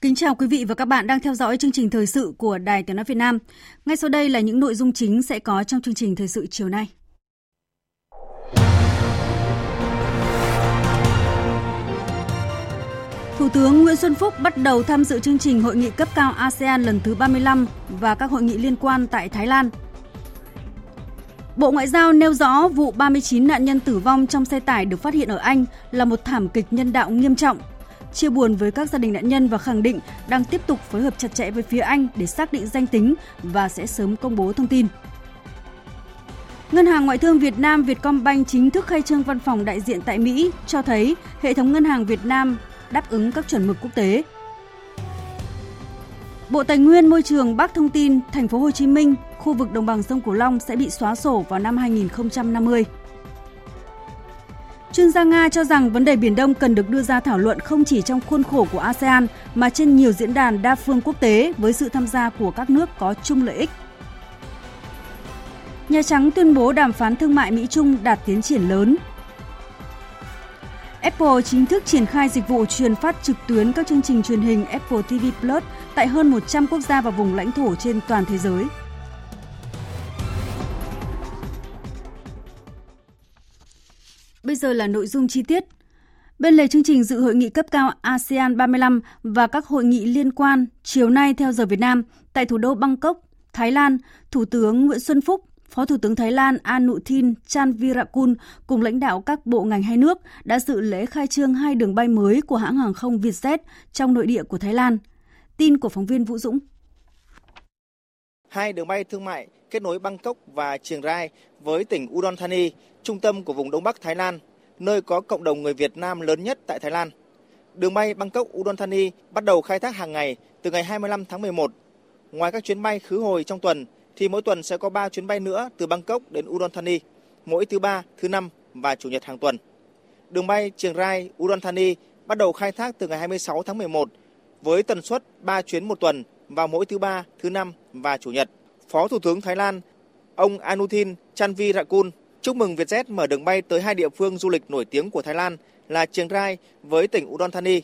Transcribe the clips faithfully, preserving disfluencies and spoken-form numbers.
Kính chào quý vị và các bạn đang theo dõi chương trình thời sự của Đài Tiếng nói Việt Nam. Ngay sau đây là những nội dung chính sẽ có trong chương trình thời sự chiều nay. Thủ tướng Nguyễn Xuân Phúc bắt đầu tham dự chương trình hội nghị cấp cao a sê an lần thứ ba mươi lăm và các hội nghị liên quan tại Thái Lan. Bộ Ngoại giao nêu rõ vụ ba mươi chín nạn nhân tử vong trong xe tải được phát hiện ở Anh là một thảm kịch nhân đạo nghiêm trọng. Chia buồn với các gia đình nạn nhân và khẳng định đang tiếp tục phối hợp chặt chẽ với phía Anh để xác định danh tính và sẽ sớm công bố thông tin. Ngân hàng Ngoại thương Việt Nam Vietcombank chính thức khai trương văn phòng đại diện tại Mỹ, cho thấy hệ thống ngân hàng Việt Nam đáp ứng các chuẩn mực quốc tế. Bộ Tài nguyên Môi trường Bắc thông tin thành phố Hồ Chí Minh, khu vực đồng bằng sông Cửu Long sẽ bị xóa sổ vào năm hai nghìn không trăm năm mươi. Chuyên gia Nga cho rằng vấn đề Biển Đông cần được đưa ra thảo luận không chỉ trong khuôn khổ của a sê an mà trên nhiều diễn đàn đa phương quốc tế với sự tham gia của các nước có chung lợi ích. Nhà Trắng tuyên bố đàm phán thương mại Mỹ-Trung đạt tiến triển lớn. Apple chính thức triển khai dịch vụ truyền phát trực tuyến các chương trình truyền hình Apple ti vi Plus tại hơn một trăm quốc gia và vùng lãnh thổ trên toàn thế giới. Bây giờ là nội dung chi tiết. Bên lề chương trình dự hội nghị cấp cao a sê an ba mươi lăm và các hội nghị liên quan chiều nay theo giờ Việt Nam tại thủ đô Bangkok, Thái Lan, Thủ tướng Nguyễn Xuân Phúc, Phó Thủ tướng Thái Lan Anutin Charnvirakul cùng lãnh đạo các bộ ngành hai nước đã dự lễ khai trương hai đường bay mới của hãng hàng không Viettel trong nội địa của Thái Lan. Tin của phóng viên Vũ Dũng. Hai đường bay thương mại kết nối Bangkok và Chiang Rai với tỉnh Udon Thani, trung tâm của vùng Đông Bắc Thái Lan, nơi có cộng đồng người Việt Nam lớn nhất tại Thái Lan. Đường bay Bangkok Udon Thani bắt đầu khai thác hàng ngày từ ngày hai mươi lăm tháng mười một. Ngoài các chuyến bay khứ hồi trong tuần thì mỗi tuần sẽ có ba chuyến bay nữa từ Bangkok đến Udon Thani, mỗi thứ ba, thứ năm và chủ nhật hàng tuần. Đường bay Chiang Rai Udon Thani bắt đầu khai thác từ ngày hai mươi sáu tháng mười một với tần suất ba chuyến một tuần vào mỗi thứ ba, thứ năm và chủ nhật. Phó Thủ tướng Thái Lan, ông Anutin Charnvirakul chúc mừng Vietjet mở đường bay tới hai địa phương du lịch nổi tiếng của Thái Lan là Chiang Rai với tỉnh Udon Thani.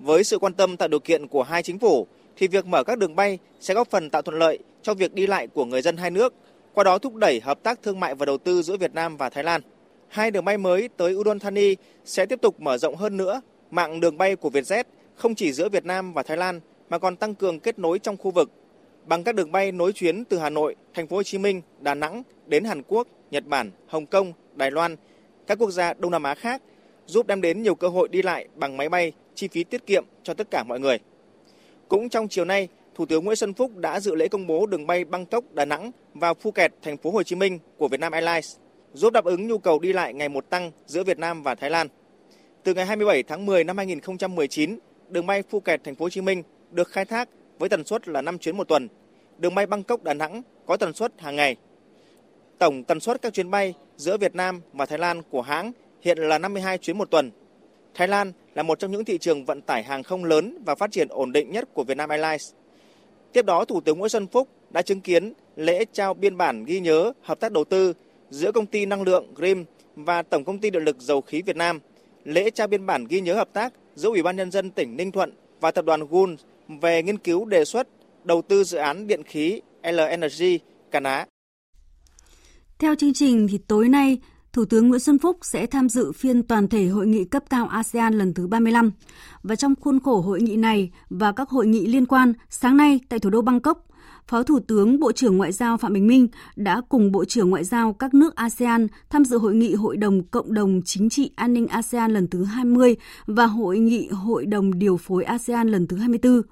Với sự quan tâm tạo điều kiện của hai chính phủ, thì việc mở các đường bay sẽ góp phần tạo thuận lợi cho việc đi lại của người dân hai nước, qua đó thúc đẩy hợp tác thương mại và đầu tư giữa Việt Nam và Thái Lan. Hai đường bay mới tới Udon Thani sẽ tiếp tục mở rộng hơn nữa mạng đường bay của Vietjet không chỉ giữa Việt Nam và Thái Lan mà còn tăng cường kết nối trong khu vực bằng các đường bay nối chuyến từ Hà Nội, Thành phố Hồ Chí Minh, Đà Nẵng đến Hàn Quốc, Nhật Bản, Hồng Kông, Đài Loan, các quốc gia Đông Nam Á khác, giúp đem đến nhiều cơ hội đi lại bằng máy bay, chi phí tiết kiệm cho tất cả mọi người. Cũng trong chiều nay, Thủ tướng Nguyễn Xuân Phúc đã dự lễ công bố đường bay Bangkok Đà Nẵng và Phuket Thành phố Hồ Chí Minh của Vietnam Airlines, giúp đáp ứng nhu cầu đi lại ngày một tăng giữa Việt Nam và Thái Lan. Từ ngày hai mươi bảy tháng mười năm hai nghìn không trăm mười chín, đường bay Phuket Thành phố Hồ Chí Minh được khai thác với tần suất là năm chuyến một tuần. Đường bay Bangkok Đà Nẵng có tần suất hàng ngày. Tổng tần suất các chuyến bay giữa Việt Nam và Thái Lan của hãng hiện là năm mươi hai chuyến một tuần. Thái Lan là một trong những thị trường vận tải hàng không lớn và phát triển ổn định nhất của Vietnam Airlines. Tiếp đó, Thủ tướng Nguyễn Xuân Phúc đã chứng kiến lễ trao biên bản ghi nhớ hợp tác đầu tư giữa công ty năng lượng Grim và Tổng công ty Điện lực Dầu khí Việt Nam, lễ trao biên bản ghi nhớ hợp tác giữa Ủy ban Nhân dân tỉnh Ninh Thuận và Tập đoàn Gould về nghiên cứu đề xuất đầu tư dự án điện khí lờ en giê Cà Ná. Theo chương trình thì tối nay, Thủ tướng Nguyễn Xuân Phúc sẽ tham dự phiên toàn thể hội nghị cấp cao a sê an lần thứ ba mươi lăm. Và trong khuôn khổ hội nghị này và các hội nghị liên quan, sáng nay tại thủ đô Bangkok, Phó Thủ tướng Bộ trưởng Ngoại giao Phạm Bình Minh đã cùng Bộ trưởng Ngoại giao các nước a sê an tham dự hội nghị Hội đồng Cộng đồng Chính trị An ninh a sê an lần thứ hai mươi và hội nghị Hội đồng Điều phối a sê an lần thứ hai mươi tư.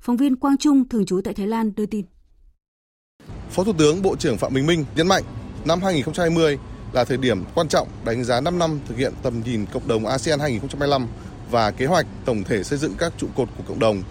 Phóng viên Quang Trung, thường trú tại Thái Lan, đưa tin. Phó Thủ tướng Bộ trưởng Phạm Bình Minh nhấn mạnh năm hai không hai không là thời điểm quan trọng đánh giá năm năm thực hiện tầm nhìn cộng đồng a sê an hai không hai lăm và kế hoạch tổng thể xây dựng các trụ cột của cộng đồng,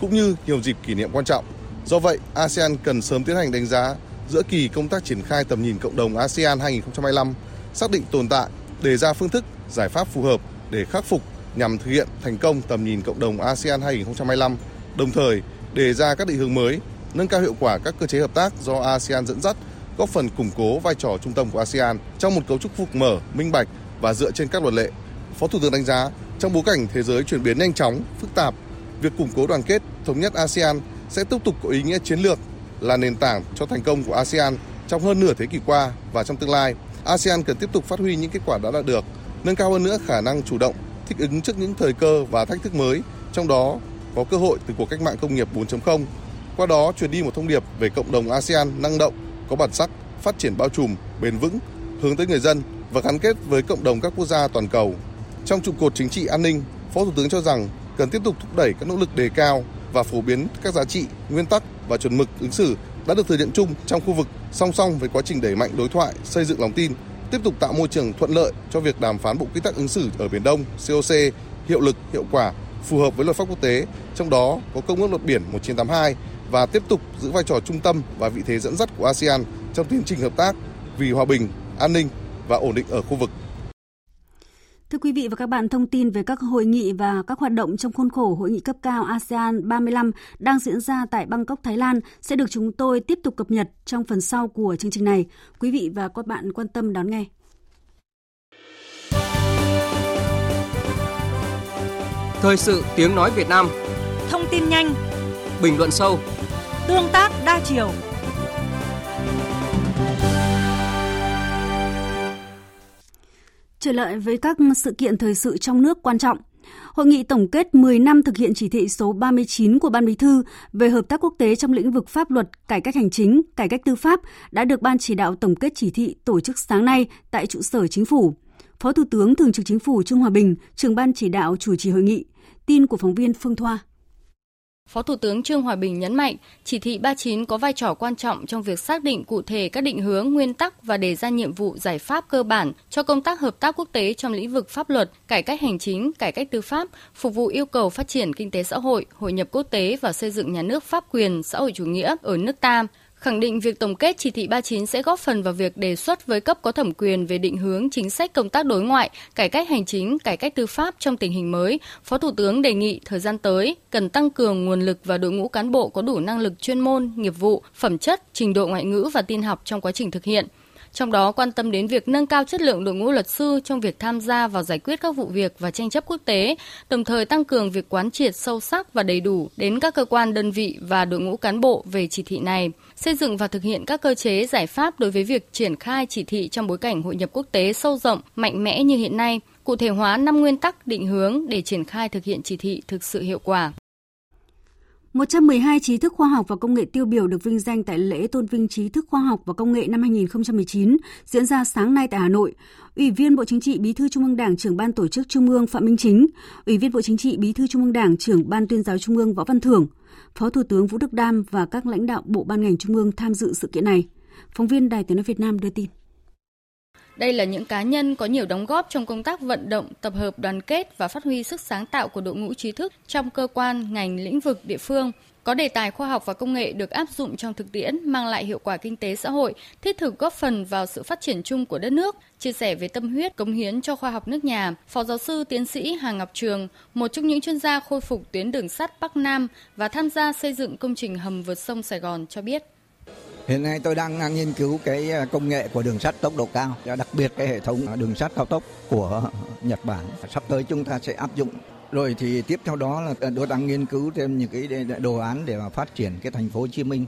cũng như nhiều dịp kỷ niệm quan trọng. Do vậy, a sê an cần sớm tiến hành đánh giá giữa kỳ công tác triển khai tầm nhìn cộng đồng a sê an hai không hai lăm, xác định tồn tại, đề ra phương thức, giải pháp phù hợp để khắc phục nhằm thực hiện thành công tầm nhìn cộng đồng a sê an hai không hai lăm, đồng thời đề ra các định hướng mới, nâng cao hiệu quả các cơ chế hợp tác do a sê an dẫn dắt, góp phần củng cố vai trò trung tâm của a sê an trong một cấu trúc phục mở, minh bạch và dựa trên các luật lệ. Phó Thủ tướng đánh giá, trong bối cảnh thế giới chuyển biến nhanh chóng, phức tạp, việc củng cố đoàn kết, thống nhất a sê an sẽ tiếp tục có ý nghĩa chiến lược, là nền tảng cho thành công của a sê an trong hơn nửa thế kỷ qua và trong tương lai. a sê an cần tiếp tục phát huy những kết quả đã đạt được, nâng cao hơn nữa khả năng chủ động, thích ứng trước những thời cơ và thách thức mới, trong đó có cơ hội từ cuộc cách mạng công nghiệp bốn chấm không, qua đó truyền đi một thông điệp về cộng đồng a sê an năng động, có bản sắc, phát triển bao trùm, bền vững, hướng tới người dân và gắn kết với cộng đồng các quốc gia toàn cầu. Trong trụ cột chính trị an ninh, Phó Thủ tướng cho rằng cần tiếp tục thúc đẩy các nỗ lực đề cao và phổ biến các giá trị, nguyên tắc và chuẩn mực ứng xử đã được thừa nhận chung trong khu vực, song song với quá trình đẩy mạnh đối thoại, xây dựng lòng tin, tiếp tục tạo môi trường thuận lợi cho việc đàm phán bộ quy tắc ứng xử ở Biển Đông xê o xê hiệu lực, hiệu quả, phù hợp với luật pháp quốc tế, trong đó có Công ước Luật Biển một nghìn chín trăm tám mươi hai, và tiếp tục giữ vai trò trung tâm và vị thế dẫn dắt của a sê an trong tiến trình hợp tác vì hòa bình, an ninh và ổn định ở khu vực. Thưa quý vị và các bạn, thông tin về các hội nghị và các hoạt động trong khuôn khổ Hội nghị cấp cao a sê an ba mươi lăm đang diễn ra tại Bangkok, Thái Lan sẽ được chúng tôi tiếp tục cập nhật trong phần sau của chương trình này. Quý vị và các bạn quan tâm đón nghe. Thời sự tiếng nói Việt Nam. Thông tin nhanh, bình luận sâu, tương tác đa chiều. Trở lại với các sự kiện thời sự trong nước quan trọng. Hội nghị tổng kết mười năm thực hiện chỉ thị số ba mươi chín của Ban Bí thư về hợp tác quốc tế trong lĩnh vực pháp luật, cải cách hành chính, cải cách tư pháp đã được Ban chỉ đạo tổng kết chỉ thị tổ chức sáng nay tại trụ sở Chính phủ. Phó Thủ tướng Thường trực Chính phủ Trương Hòa Bình, trưởng Ban chỉ đạo chủ trì hội nghị. Tin của phóng viên Phương Thoa. Phó Thủ tướng Trương Hòa Bình nhấn mạnh, chỉ thị ba mươi chín có vai trò quan trọng trong việc xác định cụ thể các định hướng, nguyên tắc và đề ra nhiệm vụ giải pháp cơ bản cho công tác hợp tác quốc tế trong lĩnh vực pháp luật, cải cách hành chính, cải cách tư pháp, phục vụ yêu cầu phát triển kinh tế xã hội, hội nhập quốc tế và xây dựng nhà nước pháp quyền, xã hội chủ nghĩa ở nước ta. Khẳng định việc tổng kết chỉ thị ba mươi chín sẽ góp phần vào việc đề xuất với cấp có thẩm quyền về định hướng chính sách công tác đối ngoại, cải cách hành chính, cải cách tư pháp trong tình hình mới. Phó Thủ tướng đề nghị thời gian tới cần tăng cường nguồn lực và đội ngũ cán bộ có đủ năng lực chuyên môn, nghiệp vụ, phẩm chất, trình độ ngoại ngữ và tin học trong quá trình thực hiện. Trong đó quan tâm đến việc nâng cao chất lượng đội ngũ luật sư trong việc tham gia vào giải quyết các vụ việc và tranh chấp quốc tế, đồng thời tăng cường việc quán triệt sâu sắc và đầy đủ đến các cơ quan đơn vị và đội ngũ cán bộ về chỉ thị này, xây dựng và thực hiện các cơ chế giải pháp đối với việc triển khai chỉ thị trong bối cảnh hội nhập quốc tế sâu rộng, mạnh mẽ như hiện nay, cụ thể hóa năm nguyên tắc định hướng để triển khai thực hiện chỉ thị thực sự hiệu quả. một trăm mười hai trí thức khoa học và công nghệ tiêu biểu được vinh danh tại lễ tôn vinh trí thức khoa học và công nghệ năm hai không một chín diễn ra sáng nay tại Hà Nội. Ủy viên Bộ Chính trị, Bí thư Trung ương Đảng, trưởng Ban Tổ chức Trung ương Phạm Minh Chính, Ủy viên Bộ Chính trị, Bí thư Trung ương Đảng, trưởng Ban Tuyên giáo Trung ương Võ Văn Thưởng, Phó Thủ tướng Vũ Đức Đam và các lãnh đạo bộ ban ngành Trung ương tham dự sự kiện này. Phóng viên Đài Tiếng nói Việt Nam đưa tin. Đây là những cá nhân có nhiều đóng góp trong công tác vận động, tập hợp đoàn kết và phát huy sức sáng tạo của đội ngũ trí thức trong cơ quan, ngành, lĩnh vực, địa phương. Có đề tài khoa học và công nghệ được áp dụng trong thực tiễn, mang lại hiệu quả kinh tế xã hội, thiết thực góp phần vào sự phát triển chung của đất nước. Chia sẻ về tâm huyết, cống hiến cho khoa học nước nhà, Phó giáo sư tiến sĩ Hà Ngọc Trường, một trong những chuyên gia khôi phục tuyến đường sắt Bắc Nam và tham gia xây dựng công trình hầm vượt sông Sài Gòn cho biết. Hiện nay tôi đang nghiên cứu cái công nghệ của đường sắt tốc độ cao, đặc biệt cái hệ thống đường sắt cao tốc của Nhật Bản. Sắp tới chúng ta sẽ áp dụng. Rồi thì tiếp theo đó là tôi đang nghiên cứu thêm những cái đồ án để mà phát triển cái thành phố Hồ Chí Minh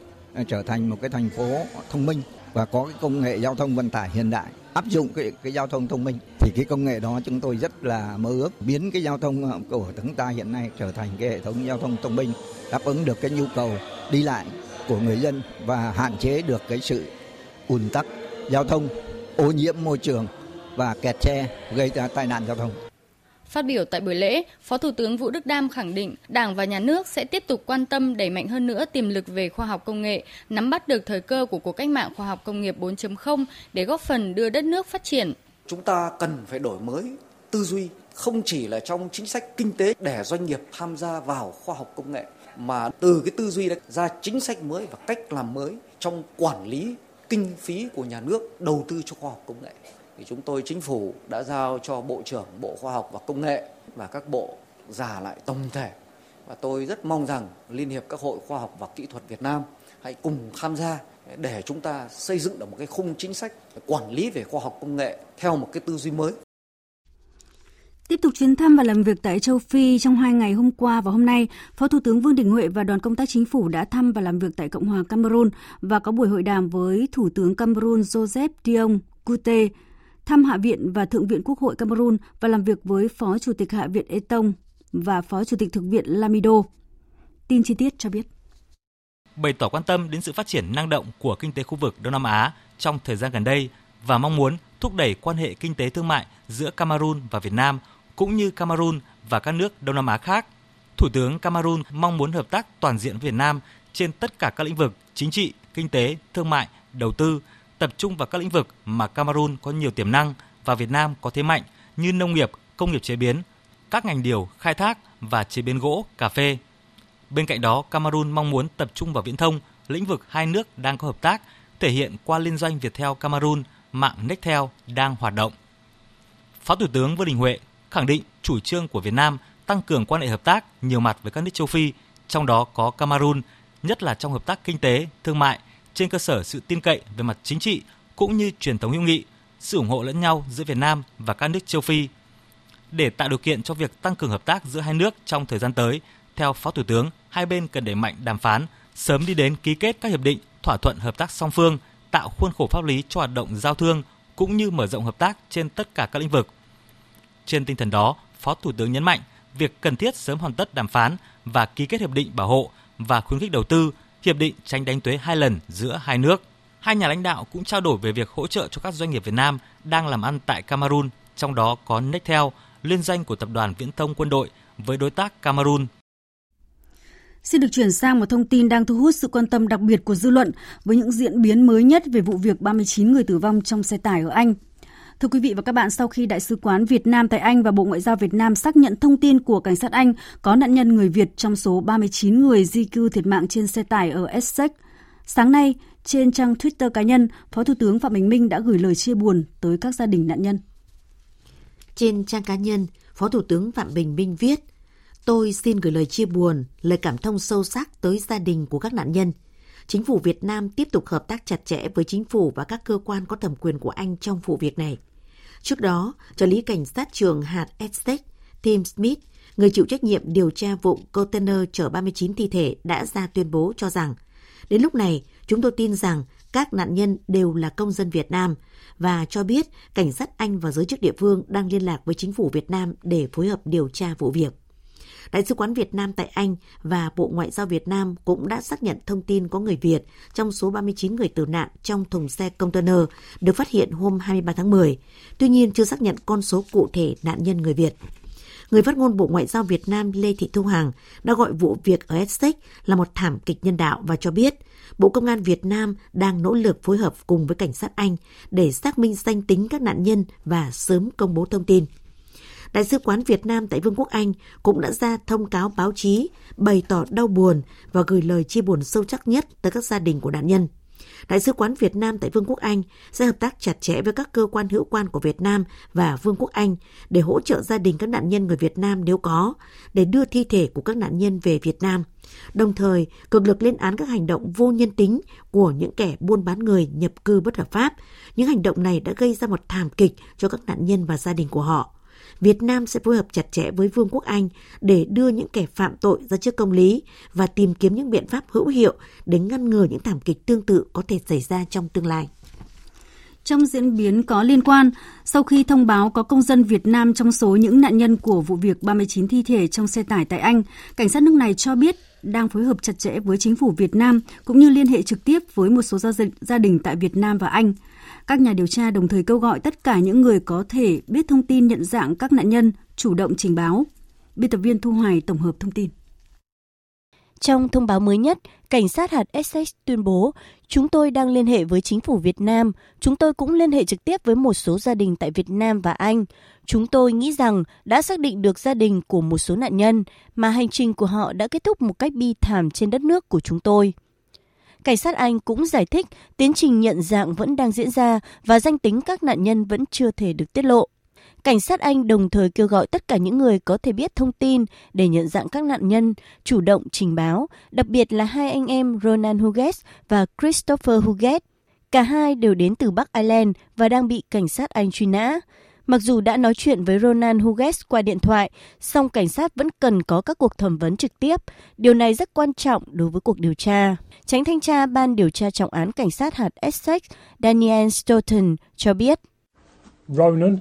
trở thành một cái thành phố thông minh và có cái công nghệ giao thông vận tải hiện đại. Áp dụng cái, cái giao thông thông minh thì cái công nghệ đó chúng tôi rất là mơ ước biến cái giao thông của chúng ta hiện nay trở thành cái hệ thống giao thông thông minh đáp ứng được cái nhu cầu đi lại của người dân và hạn chế được cái sự ùn tắc giao thông, ô nhiễm môi trường và kẹt xe gây ra tai nạn giao thông. Phát biểu tại buổi lễ, Phó Thủ tướng Vũ Đức Đam khẳng định Đảng và Nhà nước sẽ tiếp tục quan tâm đẩy mạnh hơn nữa tiềm lực về khoa học công nghệ, nắm bắt được thời cơ của cuộc cách mạng khoa học công nghiệp bốn chấm không để góp phần đưa đất nước phát triển. Chúng ta cần phải đổi mới tư duy, không chỉ là trong chính sách kinh tế để doanh nghiệp tham gia vào khoa học công nghệ, mà từ cái tư duy đó ra chính sách mới và cách làm mới trong quản lý kinh phí của nhà nước đầu tư cho khoa học công nghệ. Thì chúng tôi, Chính phủ đã giao cho Bộ trưởng Bộ Khoa học và Công nghệ và các bộ giả lại tổng thể. Và tôi rất mong rằng Liên hiệp các hội khoa học và kỹ thuật Việt Nam hãy cùng tham gia để chúng ta xây dựng được một cái khung chính sách quản lý về khoa học công nghệ theo một cái tư duy mới. Tiếp tục chuyến thăm và làm việc tại châu Phi trong hai ngày hôm qua và hôm nay, Phó Thủ tướng Vương Đình Huệ và đoàn công tác chính phủ đã thăm và làm việc tại Cộng hòa Cameroon và có buổi hội đàm với Thủ tướng Cameroon Joseph Dion Kute, thăm Hạ viện và Thượng viện Quốc hội Cameroon và làm việc với Phó Chủ tịch Hạ viện Etong và Phó Chủ tịch Thượng viện Lamido. Tin chi tiết cho biết. Bày tỏ quan tâm đến sự phát triển năng động của kinh tế khu vực Đông Nam Á trong thời gian gần đây và mong muốn thúc đẩy quan hệ kinh tế thương mại giữa Cameroon và Việt Nam, cũng như Cameroon và các nước Đông Nam Á khác. Thủ tướng Cameroon mong muốn hợp tác toàn diện với Việt Nam trên tất cả các lĩnh vực chính trị, kinh tế, thương mại, đầu tư, tập trung vào các lĩnh vực mà Cameroon có nhiều tiềm năng và Việt Nam có thế mạnh như nông nghiệp, công nghiệp chế biến, các ngành điều, khai thác và chế biến gỗ, cà phê. Bên cạnh đó, Cameroon mong muốn tập trung vào viễn thông, lĩnh vực hai nước đang có hợp tác, thể hiện qua liên doanh Viettel Cameroon, mạng Nextel đang hoạt động. Phó Thủ tướng Vương Đình Huệ khẳng định chủ trương của Việt Nam tăng cường quan hệ hợp tác nhiều mặt với các nước châu Phi, trong đó có Cameroon, nhất là trong hợp tác kinh tế, thương mại, trên cơ sở sự tin cậy về mặt chính trị cũng như truyền thống hữu nghị, sự ủng hộ lẫn nhau giữa Việt Nam và các nước châu Phi. Để tạo điều kiện cho việc tăng cường hợp tác giữa hai nước trong thời gian tới, theo Phó Thủ tướng, hai bên cần đẩy mạnh đàm phán, sớm đi đến ký kết các hiệp định, thỏa thuận hợp tác song phương, tạo khuôn khổ pháp lý cho hoạt động giao thương cũng như mở rộng hợp tác trên tất cả các lĩnh vực. Trên tinh thần đó, Phó Thủ tướng nhấn mạnh việc cần thiết sớm hoàn tất đàm phán và ký kết hiệp định bảo hộ và khuyến khích đầu tư, hiệp định tránh đánh thuế hai lần giữa hai nước. Hai nhà lãnh đạo cũng trao đổi về việc hỗ trợ cho các doanh nghiệp Việt Nam đang làm ăn tại Cameroon, trong đó có Nextel, liên danh của Tập đoàn Viễn thông Quân đội với đối tác Cameroon. Xin được chuyển sang một thông tin đang thu hút sự quan tâm đặc biệt của dư luận với những diễn biến mới nhất về vụ việc ba mươi chín người tử vong trong xe tải ở Anh. Thưa quý vị và các bạn, sau khi Đại sứ quán Việt Nam tại Anh và Bộ Ngoại giao Việt Nam xác nhận thông tin của cảnh sát Anh có nạn nhân người Việt trong số ba mươi chín người di cư thiệt mạng trên xe tải ở Essex, sáng nay, trên trang Twitter cá nhân, Phó Thủ tướng Phạm Bình Minh đã gửi lời chia buồn tới các gia đình nạn nhân. Trên trang cá nhân, Phó Thủ tướng Phạm Bình Minh viết, tôi xin gửi lời chia buồn, lời cảm thông sâu sắc tới gia đình của các nạn nhân. Chính phủ Việt Nam tiếp tục hợp tác chặt chẽ với chính phủ và các cơ quan có thẩm quyền của Anh trong vụ việc này. Trước đó, trợ lý cảnh sát trưởng hạt Essex, Tim Smith, người chịu trách nhiệm điều tra vụ container chở ba mươi chín thi thể đã ra tuyên bố cho rằng, đến lúc này, chúng tôi tin rằng các nạn nhân đều là công dân Việt Nam và cho biết cảnh sát Anh và giới chức địa phương đang liên lạc với chính phủ Việt Nam để phối hợp điều tra vụ việc. Đại sứ quán Việt Nam tại Anh và Bộ Ngoại giao Việt Nam cũng đã xác nhận thông tin có người Việt trong số ba mươi chín người tử nạn trong thùng xe container được phát hiện hôm hai mươi ba tháng mười, tuy nhiên chưa xác nhận con số cụ thể nạn nhân người Việt. Người phát ngôn Bộ Ngoại giao Việt Nam Lê Thị Thu Hằng đã gọi vụ việc ở Essex là một thảm kịch nhân đạo và cho biết Bộ Công an Việt Nam đang nỗ lực phối hợp cùng với cảnh sát Anh để xác minh danh tính các nạn nhân và sớm công bố thông tin. Đại sứ quán Việt Nam tại Vương quốc Anh cũng đã ra thông cáo báo chí bày tỏ đau buồn và gửi lời chia buồn sâu sắc nhất tới các gia đình của nạn nhân. Đại sứ quán Việt Nam tại Vương quốc Anh sẽ hợp tác chặt chẽ với các cơ quan hữu quan của Việt Nam và Vương quốc Anh để hỗ trợ gia đình các nạn nhân người Việt Nam nếu có, để đưa thi thể của các nạn nhân về Việt Nam, đồng thời cực lực lên án các hành động vô nhân tính của những kẻ buôn bán người nhập cư bất hợp pháp. Những hành động này đã gây ra một thảm kịch cho các nạn nhân và gia đình của họ. Việt Nam sẽ phối hợp chặt chẽ với Vương quốc Anh để đưa những kẻ phạm tội ra trước công lý và tìm kiếm những biện pháp hữu hiệu để ngăn ngừa những thảm kịch tương tự có thể xảy ra trong tương lai. Trong diễn biến có liên quan, sau khi thông báo có công dân Việt Nam trong số những nạn nhân của vụ việc ba mươi chín thi thể trong xe tải tại Anh, cảnh sát nước này cho biết đang phối hợp chặt chẽ với chính phủ Việt Nam cũng như liên hệ trực tiếp với một số gia đình, gia đình tại Việt Nam và Anh. Các nhà điều tra đồng thời kêu gọi tất cả những người có thể biết thông tin nhận dạng các nạn nhân chủ động trình báo. Biên tập viên Thu Hoài tổng hợp thông tin. Trong thông báo mới nhất, cảnh sát hạt Essex tuyên bố, chúng tôi đang liên hệ với chính phủ Việt Nam, chúng tôi cũng liên hệ trực tiếp với một số gia đình tại Việt Nam và Anh. Chúng tôi nghĩ rằng đã xác định được gia đình của một số nạn nhân, mà hành trình của họ đã kết thúc một cách bi thảm trên đất nước của chúng tôi. Cảnh sát Anh cũng giải thích tiến trình nhận dạng vẫn đang diễn ra và danh tính các nạn nhân vẫn chưa thể được tiết lộ. Cảnh sát Anh đồng thời kêu gọi tất cả những người có thể biết thông tin để nhận dạng các nạn nhân, chủ động trình báo, đặc biệt là hai anh em Ronan Hughes và Christopher Hughes. Cả hai đều đến từ Bắc Ireland và đang bị cảnh sát Anh truy nã. Mặc dù đã nói chuyện với Ronan Hughes qua điện thoại, song cảnh sát vẫn cần có các cuộc thẩm vấn trực tiếp. Điều này rất quan trọng đối với cuộc điều tra. Chánh thanh tra Ban điều tra trọng án cảnh sát hạt Essex, Daniel Stoughton, cho biết. Ronan...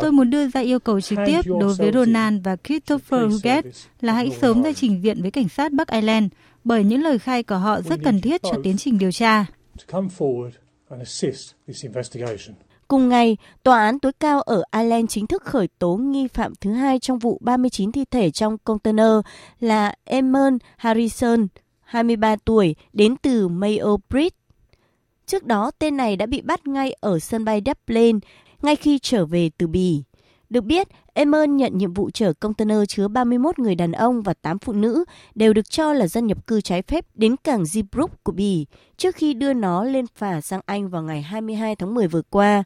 Tôi muốn đưa ra yêu cầu trực tiếp đối với Ronan và Christopher Hughes là hãy sớm ra trình diện với cảnh sát Bắc Ireland bởi những lời khai của họ rất cần thiết cho tiến trình điều tra. Cùng ngày, Tòa án tối cao ở Ireland chính thức khởi tố nghi phạm thứ hai trong vụ ba mươi chín thi thể trong container là Emel Harrison, hai mươi ba tuổi, đến từ Mayo Bridge. Trước đó, tên này đã bị bắt ngay ở sân bay Dublin, ngay khi trở về từ Bỉ. Được biết, Emel nhận nhiệm vụ chở container chứa ba mươi mốt người đàn ông và tám phụ nữ đều được cho là dân nhập cư trái phép đến cảng Zeebrugge của Bỉ trước khi đưa nó lên phà sang Anh vào ngày hai mươi hai tháng mười vừa qua.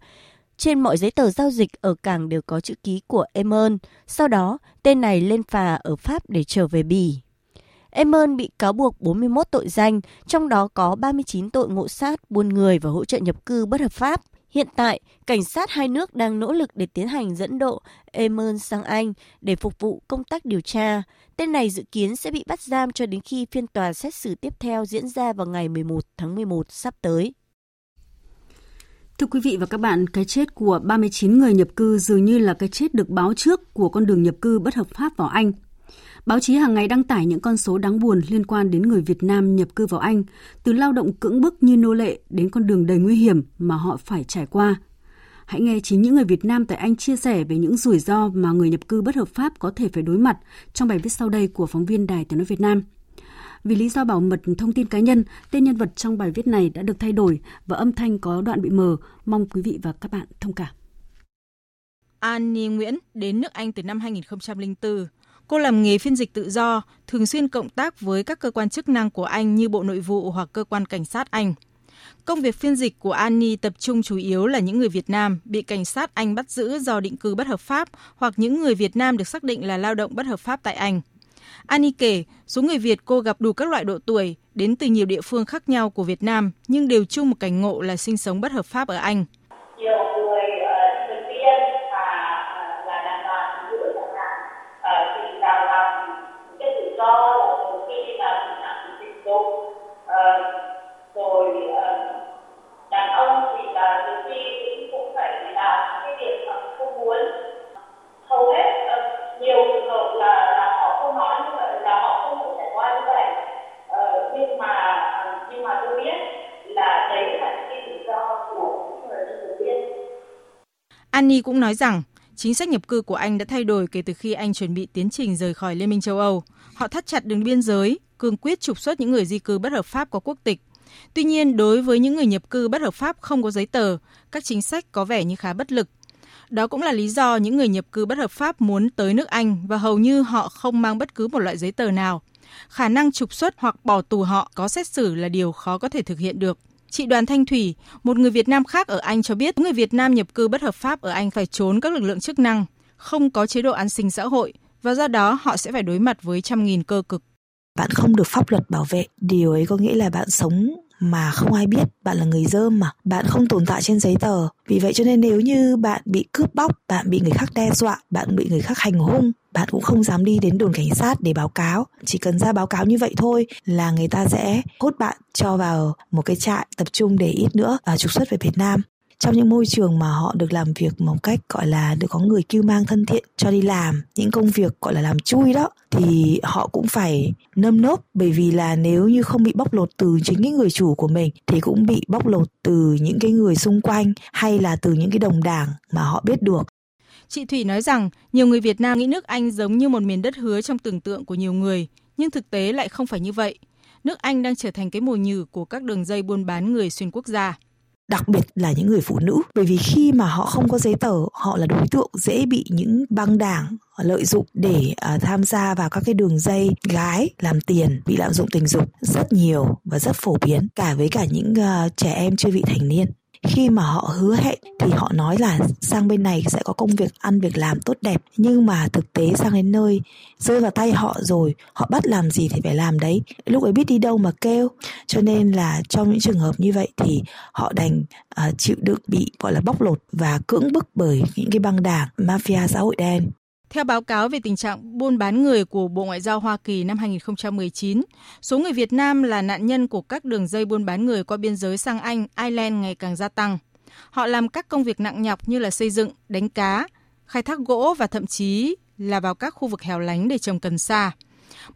Trên mọi giấy tờ giao dịch ở cảng đều có chữ ký của Emel. Sau đó, tên này lên phà ở Pháp để trở về Bỉ. Emel bị cáo buộc bốn mươi mốt tội danh, trong đó có ba mươi chín tội ngộ sát, buôn người và hỗ trợ nhập cư bất hợp pháp. Hiện tại, cảnh sát hai nước đang nỗ lực để tiến hành dẫn độ Emel sang Anh để phục vụ công tác điều tra. Tên này dự kiến sẽ bị bắt giam cho đến khi phiên tòa xét xử tiếp theo diễn ra vào ngày mười một tháng mười một sắp tới. Thưa quý vị và các bạn, cái chết của ba mươi chín người nhập cư dường như là cái chết được báo trước của con đường nhập cư bất hợp pháp vào Anh. Báo chí hàng ngày đăng tải những con số đáng buồn liên quan đến người Việt Nam nhập cư vào Anh, từ lao động cưỡng bức như nô lệ đến con đường đầy nguy hiểm mà họ phải trải qua. Hãy nghe chính những người Việt Nam tại Anh chia sẻ về những rủi ro mà người nhập cư bất hợp pháp có thể phải đối mặt trong bài viết sau đây của phóng viên Đài Tiếng nói Việt Nam. Vì lý do bảo mật thông tin cá nhân, tên nhân vật trong bài viết này đã được thay đổi và âm thanh có đoạn bị mờ. Mong quý vị và các bạn thông cảm. An Nhi Nguyễn đến nước Anh từ năm hai nghìn không trăm lẻ bốn. Cô làm nghề phiên dịch tự do, thường xuyên cộng tác với các cơ quan chức năng của Anh như Bộ Nội vụ hoặc cơ quan cảnh sát Anh. Công việc phiên dịch của Annie tập trung chủ yếu là những người Việt Nam bị cảnh sát Anh bắt giữ do định cư bất hợp pháp hoặc những người Việt Nam được xác định là lao động bất hợp pháp tại Anh. Annie kể, số người Việt cô gặp đủ các loại độ tuổi, đến từ nhiều địa phương khác nhau của Việt Nam, nhưng đều chung một cảnh ngộ là sinh sống bất hợp pháp ở Anh. Annie cũng nói rằng chính sách nhập cư của Anh đã thay đổi kể từ khi Anh chuẩn bị tiến trình rời khỏi Liên minh châu Âu. Họ thắt chặt đường biên giới, cương quyết trục xuất những người di cư bất hợp pháp có quốc tịch. Tuy nhiên, đối với những người nhập cư bất hợp pháp không có giấy tờ, các chính sách có vẻ như khá bất lực. Đó cũng là lý do những người nhập cư bất hợp pháp muốn tới nước Anh và hầu như họ không mang bất cứ một loại giấy tờ nào. Khả năng trục xuất hoặc bỏ tù họ có xét xử là điều khó có thể thực hiện được. Chị Đoàn Thanh Thủy, một người Việt Nam khác ở Anh cho biết, người Việt Nam nhập cư bất hợp pháp ở Anh phải trốn các lực lượng chức năng, không có chế độ an sinh xã hội và do đó họ sẽ phải đối mặt với trăm nghìn cơ cực. Bạn không được pháp luật bảo vệ, điều ấy có nghĩa là bạn sống mà không ai biết, bạn là người rơm mà, bạn không tồn tại trên giấy tờ. Vì vậy cho nên nếu như bạn bị cướp bóc, bạn bị người khác đe dọa, bạn bị người khác hành hung, bạn cũng không dám đi đến đồn cảnh sát để báo cáo. Chỉ cần ra báo cáo như vậy thôi là người ta sẽ hốt bạn cho vào một cái trại tập trung để ít nữa và trục xuất về Việt Nam. trong những môi trường mà họ được làm việc một cách gọi là được có người cưu mang thân thiện cho đi làm, những công việc gọi là làm chui đó, thì họ cũng phải nơm nớp, bởi vì là nếu như không bị bóc lột từ chính cái người chủ của mình thì cũng bị bóc lột từ những cái người xung quanh hay là từ những cái đồng đảng mà họ biết được. Chị Thủy nói rằng nhiều người Việt Nam nghĩ nước Anh giống như một miền đất hứa trong tưởng tượng của nhiều người, nhưng thực tế lại không phải như vậy. Nước Anh đang trở thành cái mồi nhử của các đường dây buôn bán người xuyên quốc gia, đặc biệt là những người phụ nữ, bởi vì khi mà họ không có giấy tờ, họ là đối tượng dễ bị những băng đảng lợi dụng để uh, tham gia vào các cái đường dây gái làm tiền, bị lạm dụng tình dục rất nhiều và rất phổ biến, cả với cả những uh, trẻ em chưa vị thành niên. Khi mà họ hứa hẹn thì họ nói là sang bên này sẽ có công việc ăn việc làm tốt đẹp, nhưng mà thực tế sang đến nơi rơi vào tay họ rồi, họ bắt làm gì thì phải làm đấy, lúc ấy biết đi đâu mà kêu. Cho nên là trong những trường hợp như vậy thì họ đành uh, chịu đựng bị gọi là bóc lột và cưỡng bức bởi những cái băng đảng mafia xã hội đen. Theo báo cáo về tình trạng buôn bán người của Bộ Ngoại giao Hoa Kỳ năm hai không một chín, số người Việt Nam là nạn nhân của các đường dây buôn bán người qua biên giới sang Anh, Ireland ngày càng gia tăng. Họ làm các công việc nặng nhọc như là xây dựng, đánh cá, khai thác gỗ và thậm chí là vào các khu vực hẻo lánh để trồng cần sa.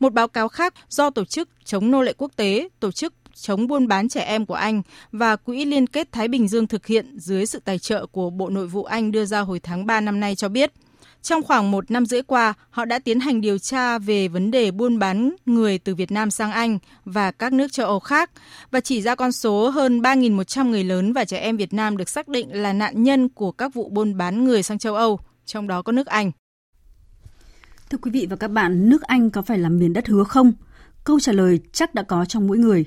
Một báo cáo khác do Tổ chức Chống Nô lệ Quốc tế, Tổ chức Chống Buôn bán Trẻ Em của Anh và Quỹ Liên kết Thái Bình Dương thực hiện dưới sự tài trợ của Bộ Nội vụ Anh đưa ra hồi tháng ba năm nay cho biết, trong khoảng một năm rưỡi qua, họ đã tiến hành điều tra về vấn đề buôn bán người từ Việt Nam sang Anh và các nước châu Âu khác và chỉ ra con số hơn ba nghìn một trăm người lớn và trẻ em Việt Nam được xác định là nạn nhân của các vụ buôn bán người sang châu Âu, trong đó có nước Anh. Thưa quý vị và các bạn, nước Anh có phải là miền đất hứa không? Câu trả lời chắc đã có trong mỗi người.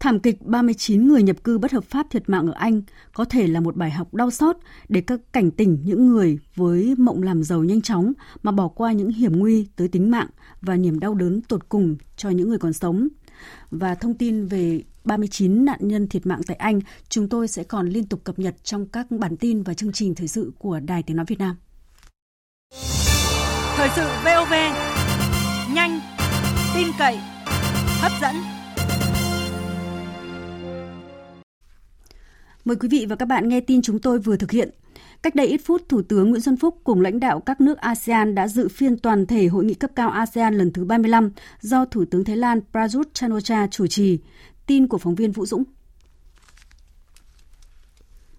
Thảm kịch ba mươi chín người nhập cư bất hợp pháp thiệt mạng ở Anh có thể là một bài học đau xót để các cảnh tỉnh những người với mộng làm giàu nhanh chóng mà bỏ qua những hiểm nguy tới tính mạng và niềm đau đớn tột cùng cho những người còn sống. Và thông tin về ba mươi chín nạn nhân thiệt mạng tại Anh chúng tôi sẽ còn liên tục cập nhật trong các bản tin và chương trình thời sự của Đài Tiếng Nói Việt Nam. Thời sự vê o vê, nhanh, tin cậy, hấp dẫn. Mời quý vị và các bạn nghe tin chúng tôi vừa thực hiện. Cách đây ít phút, Thủ tướng Nguyễn Xuân Phúc cùng lãnh đạo các nước a sê an đã dự phiên toàn thể hội nghị cấp cao a sê an lần thứ ba mươi lăm do Thủ tướng Thái Lan Prajut Chanocha chủ trì. Tin của phóng viên Vũ Dũng.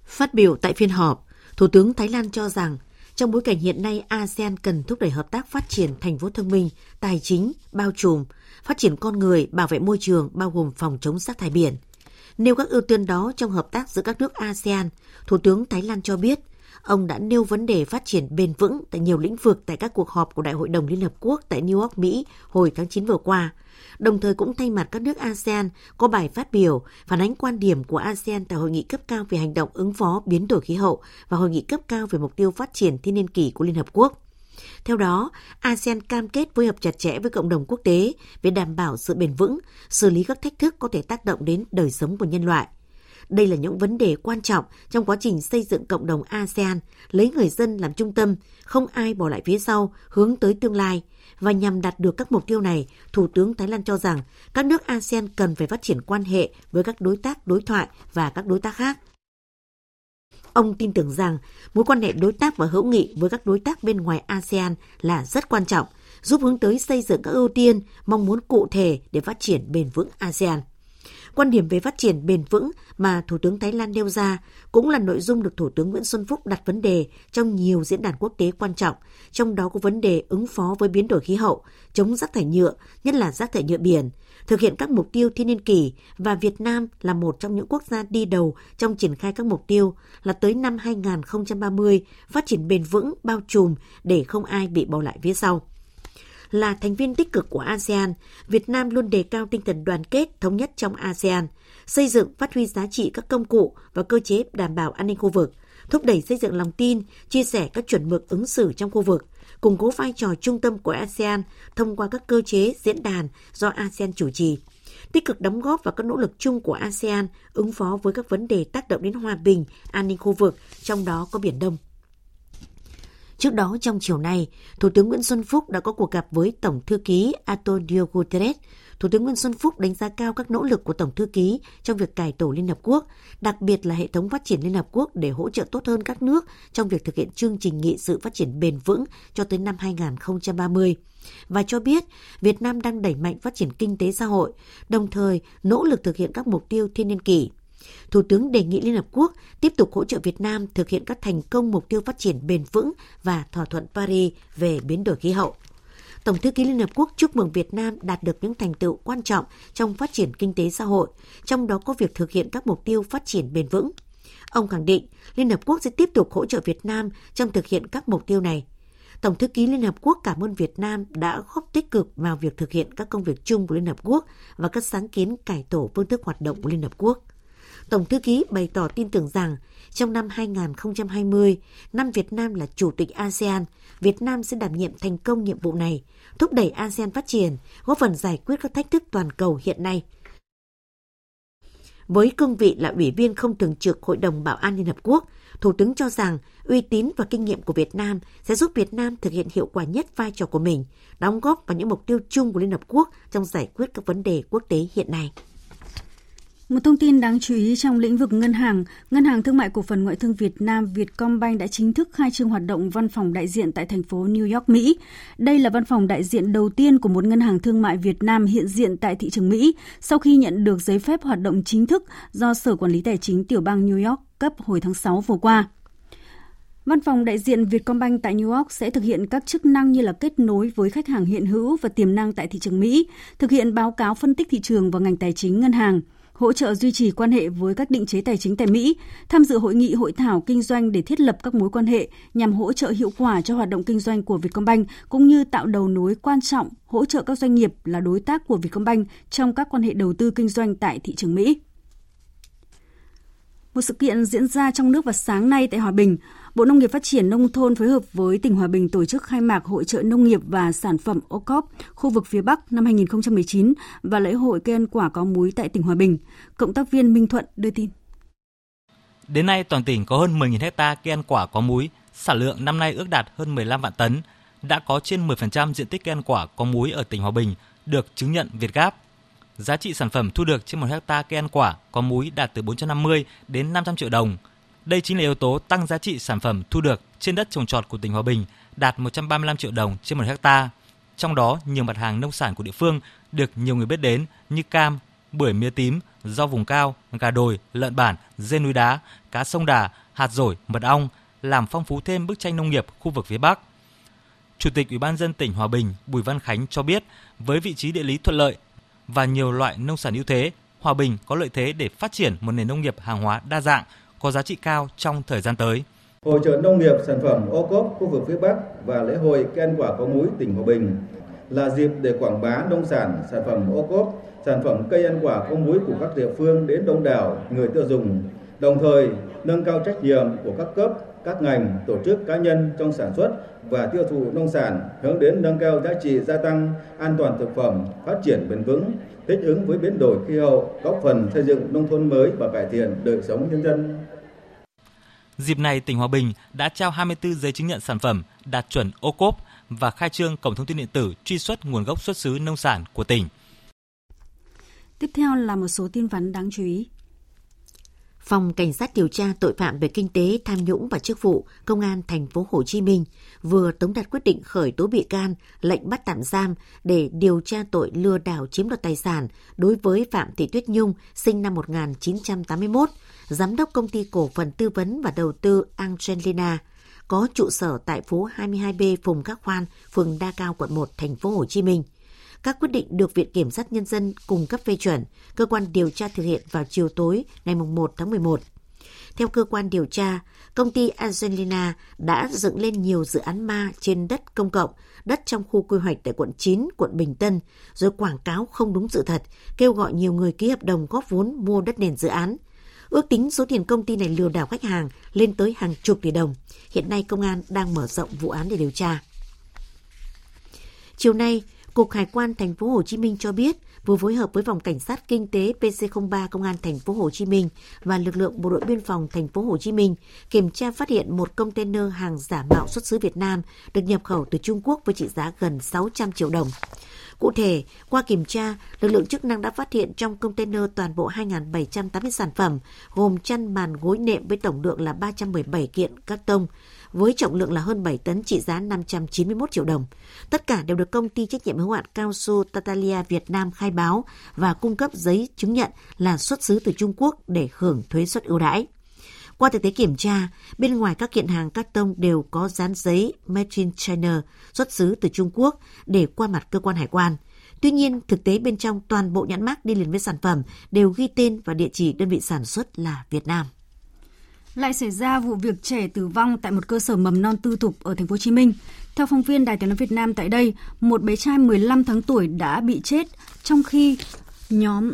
Phát biểu tại phiên họp, Thủ tướng Thái Lan cho rằng trong bối cảnh hiện nay a sê an cần thúc đẩy hợp tác phát triển thành phố thông minh, tài chính, bao trùm, phát triển con người, bảo vệ môi trường, bao gồm phòng chống rác thải biển. Nêu các ưu tiên đó trong hợp tác giữa các nước a sê an, Thủ tướng Thái Lan cho biết, ông đã nêu vấn đề phát triển bền vững tại nhiều lĩnh vực tại các cuộc họp của Đại hội đồng Liên Hợp Quốc tại New York, Mỹ hồi tháng chín vừa qua, đồng thời cũng thay mặt các nước a sê an có bài phát biểu phản ánh quan điểm của a sê an tại Hội nghị cấp cao về hành động ứng phó biến đổi khí hậu và Hội nghị cấp cao về mục tiêu phát triển thiên niên kỷ của Liên Hợp Quốc. Theo đó, a sê an cam kết phối hợp chặt chẽ với cộng đồng quốc tế về đảm bảo sự bền vững, xử lý các thách thức có thể tác động đến đời sống của nhân loại. Đây là những vấn đề quan trọng trong quá trình xây dựng cộng đồng a sê an, lấy người dân làm trung tâm, không ai bỏ lại phía sau, hướng tới tương lai. Và nhằm đạt được các mục tiêu này, Thủ tướng Thái Lan cho rằng các nước a sê an cần phải phát triển quan hệ với các đối tác đối thoại và các đối tác khác. Ông tin tưởng rằng mối quan hệ đối tác và hữu nghị với các đối tác bên ngoài a sê an là rất quan trọng, giúp hướng tới xây dựng các ưu tiên, mong muốn cụ thể để phát triển bền vững a sê an. Quan điểm về phát triển bền vững mà Thủ tướng Thái Lan nêu ra cũng là nội dung được Thủ tướng Nguyễn Xuân Phúc đặt vấn đề trong nhiều diễn đàn quốc tế quan trọng, trong đó có vấn đề ứng phó với biến đổi khí hậu, chống rác thải nhựa, nhất là rác thải nhựa biển, thực hiện các mục tiêu thiên niên kỷ, và Việt Nam là một trong những quốc gia đi đầu trong triển khai các mục tiêu là tới năm hai không ba không phát triển bền vững, bao trùm để không ai bị bỏ lại phía sau. Là thành viên tích cực của a sê an, Việt Nam luôn đề cao tinh thần đoàn kết, thống nhất trong a sê an, xây dựng, phát huy giá trị các công cụ và cơ chế đảm bảo an ninh khu vực, thúc đẩy xây dựng lòng tin, chia sẻ các chuẩn mực ứng xử trong khu vực, củng cố vai trò trung tâm của a sê an thông qua các cơ chế, diễn đàn do a sê an chủ trì, tích cực đóng góp vào các nỗ lực chung của a sê an ứng phó với các vấn đề tác động đến hòa bình, an ninh khu vực, trong đó có Biển Đông. Trước đó trong chiều nay, Thủ tướng Nguyễn Xuân Phúc đã có cuộc gặp với Tổng thư ký Antonio Guterres. Thủ tướng Nguyễn Xuân Phúc đánh giá cao các nỗ lực của Tổng thư ký trong việc cải tổ Liên Hợp Quốc, đặc biệt là hệ thống phát triển Liên Hợp Quốc để hỗ trợ tốt hơn các nước trong việc thực hiện chương trình nghị sự phát triển bền vững cho tới năm hai không ba không. Và cho biết Việt Nam đang đẩy mạnh phát triển kinh tế xã hội, đồng thời nỗ lực thực hiện các mục tiêu thiên niên kỷ. Thủ tướng đề nghị Liên Hợp Quốc tiếp tục hỗ trợ Việt Nam thực hiện các thành công mục tiêu phát triển bền vững và thỏa thuận Paris về biến đổi khí hậu. Tổng thư ký Liên Hợp Quốc chúc mừng Việt Nam đạt được những thành tựu quan trọng trong phát triển kinh tế xã hội, trong đó có việc thực hiện các mục tiêu phát triển bền vững. Ông khẳng định Liên Hợp Quốc sẽ tiếp tục hỗ trợ Việt Nam trong thực hiện các mục tiêu này. Tổng thư ký Liên Hợp Quốc cảm ơn Việt Nam đã góp tích cực vào việc thực hiện các công việc chung của Liên Hợp Quốc và các sáng kiến cải tổ phương thức hoạt động của Liên Hợp Quốc. Tổng thư ký bày tỏ tin tưởng rằng trong năm hai không hai không, năm Việt Nam là chủ tịch a sê an, Việt Nam sẽ đảm nhiệm thành công nhiệm vụ này, thúc đẩy a sê an phát triển, góp phần giải quyết các thách thức toàn cầu hiện nay. Với cương vị là Ủy viên không thường trực Hội đồng Bảo an Liên Hợp Quốc, Thủ tướng cho rằng uy tín và kinh nghiệm của Việt Nam sẽ giúp Việt Nam thực hiện hiệu quả nhất vai trò của mình, đóng góp vào những mục tiêu chung của Liên Hợp Quốc trong giải quyết các vấn đề quốc tế hiện nay. Một thông tin đáng chú ý trong lĩnh vực ngân hàng, Ngân hàng Thương mại Cổ phần Ngoại thương Việt Nam Vietcombank đã chính thức khai trương hoạt động văn phòng đại diện tại thành phố New York, Mỹ. Đây là văn phòng đại diện đầu tiên của một ngân hàng thương mại Việt Nam hiện diện tại thị trường Mỹ sau khi nhận được giấy phép hoạt động chính thức do Sở Quản lý Tài chính tiểu bang New York cấp hồi tháng sáu vừa qua. Văn phòng đại diện Vietcombank tại New York sẽ thực hiện các chức năng như là kết nối với khách hàng hiện hữu và tiềm năng tại thị trường Mỹ, thực hiện báo cáo phân tích thị trường và ngành tài chính ngân hàng, hỗ trợ duy trì quan hệ với các định chế tài chính tại Mỹ, tham dự hội nghị hội thảo kinh doanh để thiết lập các mối quan hệ nhằm hỗ trợ hiệu quả cho hoạt động kinh doanh của Vietcombank, cũng như tạo đầu nối quan trọng hỗ trợ các doanh nghiệp là đối tác của Vietcombank trong các quan hệ đầu tư kinh doanh tại thị trường Mỹ. Một sự kiện diễn ra trong nước vào sáng nay tại Hòa Bình, Bộ Nông nghiệp Phát triển Nông thôn phối hợp với tỉnh Hòa Bình tổ chức khai mạc Hội chợ Nông nghiệp và Sản phẩm ô cốp khu vực phía Bắc năm hai không một chín và lễ hội cây ăn quả có múi tại tỉnh Hòa Bình. Cộng tác viên Minh Thuận đưa tin. Đến nay, toàn tỉnh có hơn mười nghìn ha cây ăn quả có múi, sản lượng năm nay ước đạt hơn mười lăm vạn tấn. Đã có trên mười phần trăm diện tích cây ăn quả có múi ở tỉnh Hòa Bình được chứng nhận Việt Gáp. Giá trị sản phẩm thu được trên một ha cây ăn quả có múi đạt từ bốn trăm năm mươi đến năm trăm triệu đồng. Đây chính là yếu tố tăng giá trị sản phẩm thu được trên đất trồng trọt của tỉnh Hòa Bình đạt một trăm ba mươi lăm triệu đồng trên một ha. Trong đó, nhiều mặt hàng nông sản của địa phương được nhiều người biết đến như cam, bưởi mía tím, rau vùng cao, gà đồi, lợn bản, dê núi đá, cá sông Đà, hạt dổi, mật ong, làm phong phú thêm bức tranh nông nghiệp khu vực phía Bắc. Chủ tịch Ủy ban nhân dân tỉnh Hòa Bình Bùi Văn Khánh cho biết, với vị trí địa lý thuận lợi và nhiều loại nông sản ưu thế, Hòa Bình có lợi thế để phát triển một nền nông nghiệp hàng hóa đa dạng, có giá trị cao trong thời gian tới. Hội chợ nông nghiệp sản phẩm ô cốp khu vực phía Bắc và lễ hội cây ăn quả có múi tỉnh Hòa Bình là dịp để quảng bá nông sản, sản phẩm ô cốp, sản phẩm cây ăn quả có múi của các địa phương đến đông đảo người tiêu dùng, đồng thời nâng cao trách nhiệm của các cấp, các ngành, tổ chức, cá nhân trong sản xuất và tiêu thụ nông sản, hướng đến nâng cao giá trị gia tăng, an toàn thực phẩm, phát triển bền vững, thích ứng với biến đổi khí hậu, góp phần xây dựng nông thôn mới và cải thiện đời sống nhân dân. Dịp này, tỉnh Hòa Bình đã trao hai mươi tư giấy chứng nhận sản phẩm đạt chuẩn ô cốp và khai trương cổng thông tin điện tử truy xuất nguồn gốc xuất xứ nông sản của tỉnh. Tiếp theo là một số tin vắn đáng chú ý. Phòng Cảnh sát điều tra tội phạm về kinh tế, tham nhũng và chức vụ Công an thành phố Hồ Chí Minh vừa tống đạt quyết định khởi tố bị can, lệnh bắt tạm giam để điều tra tội lừa đảo chiếm đoạt tài sản đối với Phạm Thị Tuyết Nhung, sinh năm một nghìn chín trăm tám mươi mốt, giám đốc công ty cổ phần tư vấn và đầu tư Angelina, có trụ sở tại phố hai mươi hai B Phùng Các Khoan, phường Đa Cao, quận một, thành phố Hồ Chí Minh. Các quyết định được Viện Kiểm sát Nhân dân cung cấp phê chuẩn, cơ quan điều tra thực hiện vào chiều tối ngày một tháng mười một. Theo cơ quan điều tra, công ty Angelina đã dựng lên nhiều dự án ma trên đất công cộng, đất trong khu quy hoạch tại quận chín, quận Bình Tân, rồi quảng cáo không đúng sự thật, kêu gọi nhiều người ký hợp đồng góp vốn mua đất nền dự án. Ước tính số tiền công ty này lừa đảo khách hàng lên tới hàng chục tỷ đồng. Hiện nay, công an đang mở rộng vụ án để điều tra. Chiều nay, Cục Hải quan thành phố Hồ Chí Minh cho biết vừa phối hợp với Phòng Cảnh sát Kinh tế pê xê không ba Công an Thành phố Hồ Chí Minh và lực lượng Bộ đội Biên phòng Thành phố Hồ Chí Minh kiểm tra phát hiện một container hàng giả mạo xuất xứ Việt Nam được nhập khẩu từ Trung Quốc với trị giá gần sáu trăm triệu đồng. Cụ thể, qua kiểm tra, lực lượng chức năng đã phát hiện trong container toàn bộ hai nghìn bảy trăm tám mươi sản phẩm, gồm chăn màn gối nệm với tổng lượng là ba trăm mười bảy kiện cắt tông, với trọng lượng là hơn bảy tấn trị giá năm trăm chín mươi mốt triệu đồng. Tất cả đều được công ty trách nhiệm hữu hạn cao su Tatalia Việt Nam khai báo và cung cấp giấy chứng nhận là xuất xứ từ Trung Quốc để hưởng thuế suất ưu đãi. Qua thực tế kiểm tra, bên ngoài các kiện hàng cắt tông đều có dán giấy Made in China xuất xứ từ Trung Quốc để qua mặt cơ quan hải quan. Tuy nhiên, thực tế bên trong toàn bộ nhãn mác đi liền với sản phẩm đều ghi tên và địa chỉ đơn vị sản xuất là Việt Nam. Lại xảy ra vụ việc trẻ tử vong tại một cơ sở mầm non tư thục ở Thành phố Hồ Chí Minh. Theo phóng viên Đài Tiếng nói Việt Nam tại đây, một bé trai mười lăm tháng tuổi đã bị chết trong khi nhóm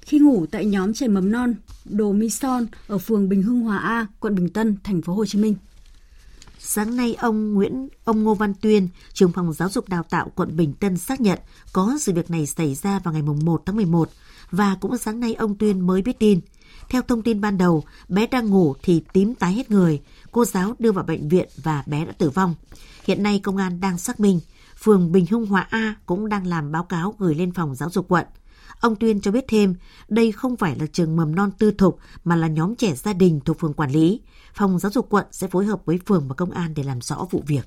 khi ngủ tại nhóm trẻ mầm non Đồ Mi Son ở phường Bình Hưng Hòa A, quận Bình Tân, Thành phố Hồ Chí Minh. Sáng nay, ông Nguyễn, ông Ngô Văn Tuyên, trưởng phòng giáo dục đào tạo quận Bình Tân xác nhận có sự việc này xảy ra vào ngày mùng một tháng mười một và cũng sáng nay ông Tuyên mới biết tin. Theo thông tin ban đầu, bé đang ngủ thì tím tái hết người, cô giáo đưa vào bệnh viện và bé đã tử vong. Hiện nay công an đang xác minh, phường Bình Hưng Hòa A cũng đang làm báo cáo gửi lên phòng giáo dục quận. Ông Tuyên cho biết thêm, đây không phải là trường mầm non tư thục mà là nhóm trẻ gia đình thuộc phường quản lý. Phòng giáo dục quận sẽ phối hợp với phường và công an để làm rõ vụ việc.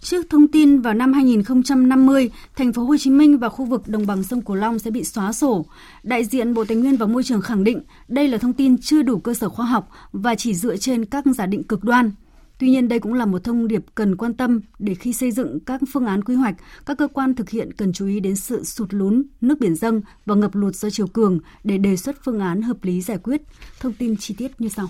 Trước thông tin vào năm hai nghìn không trăm năm mươi, Thành phố Hồ Chí Minh và khu vực đồng bằng sông Cửu Long sẽ bị xóa sổ, đại diện Bộ Tài nguyên và Môi trường khẳng định đây là thông tin chưa đủ cơ sở khoa học và chỉ dựa trên các giả định cực đoan. Tuy nhiên, đây cũng là một thông điệp cần quan tâm để khi xây dựng các phương án quy hoạch, các cơ quan thực hiện cần chú ý đến sự sụt lún, nước biển dâng và ngập lụt do triều cường để đề xuất phương án hợp lý giải quyết. Thông tin chi tiết như sau.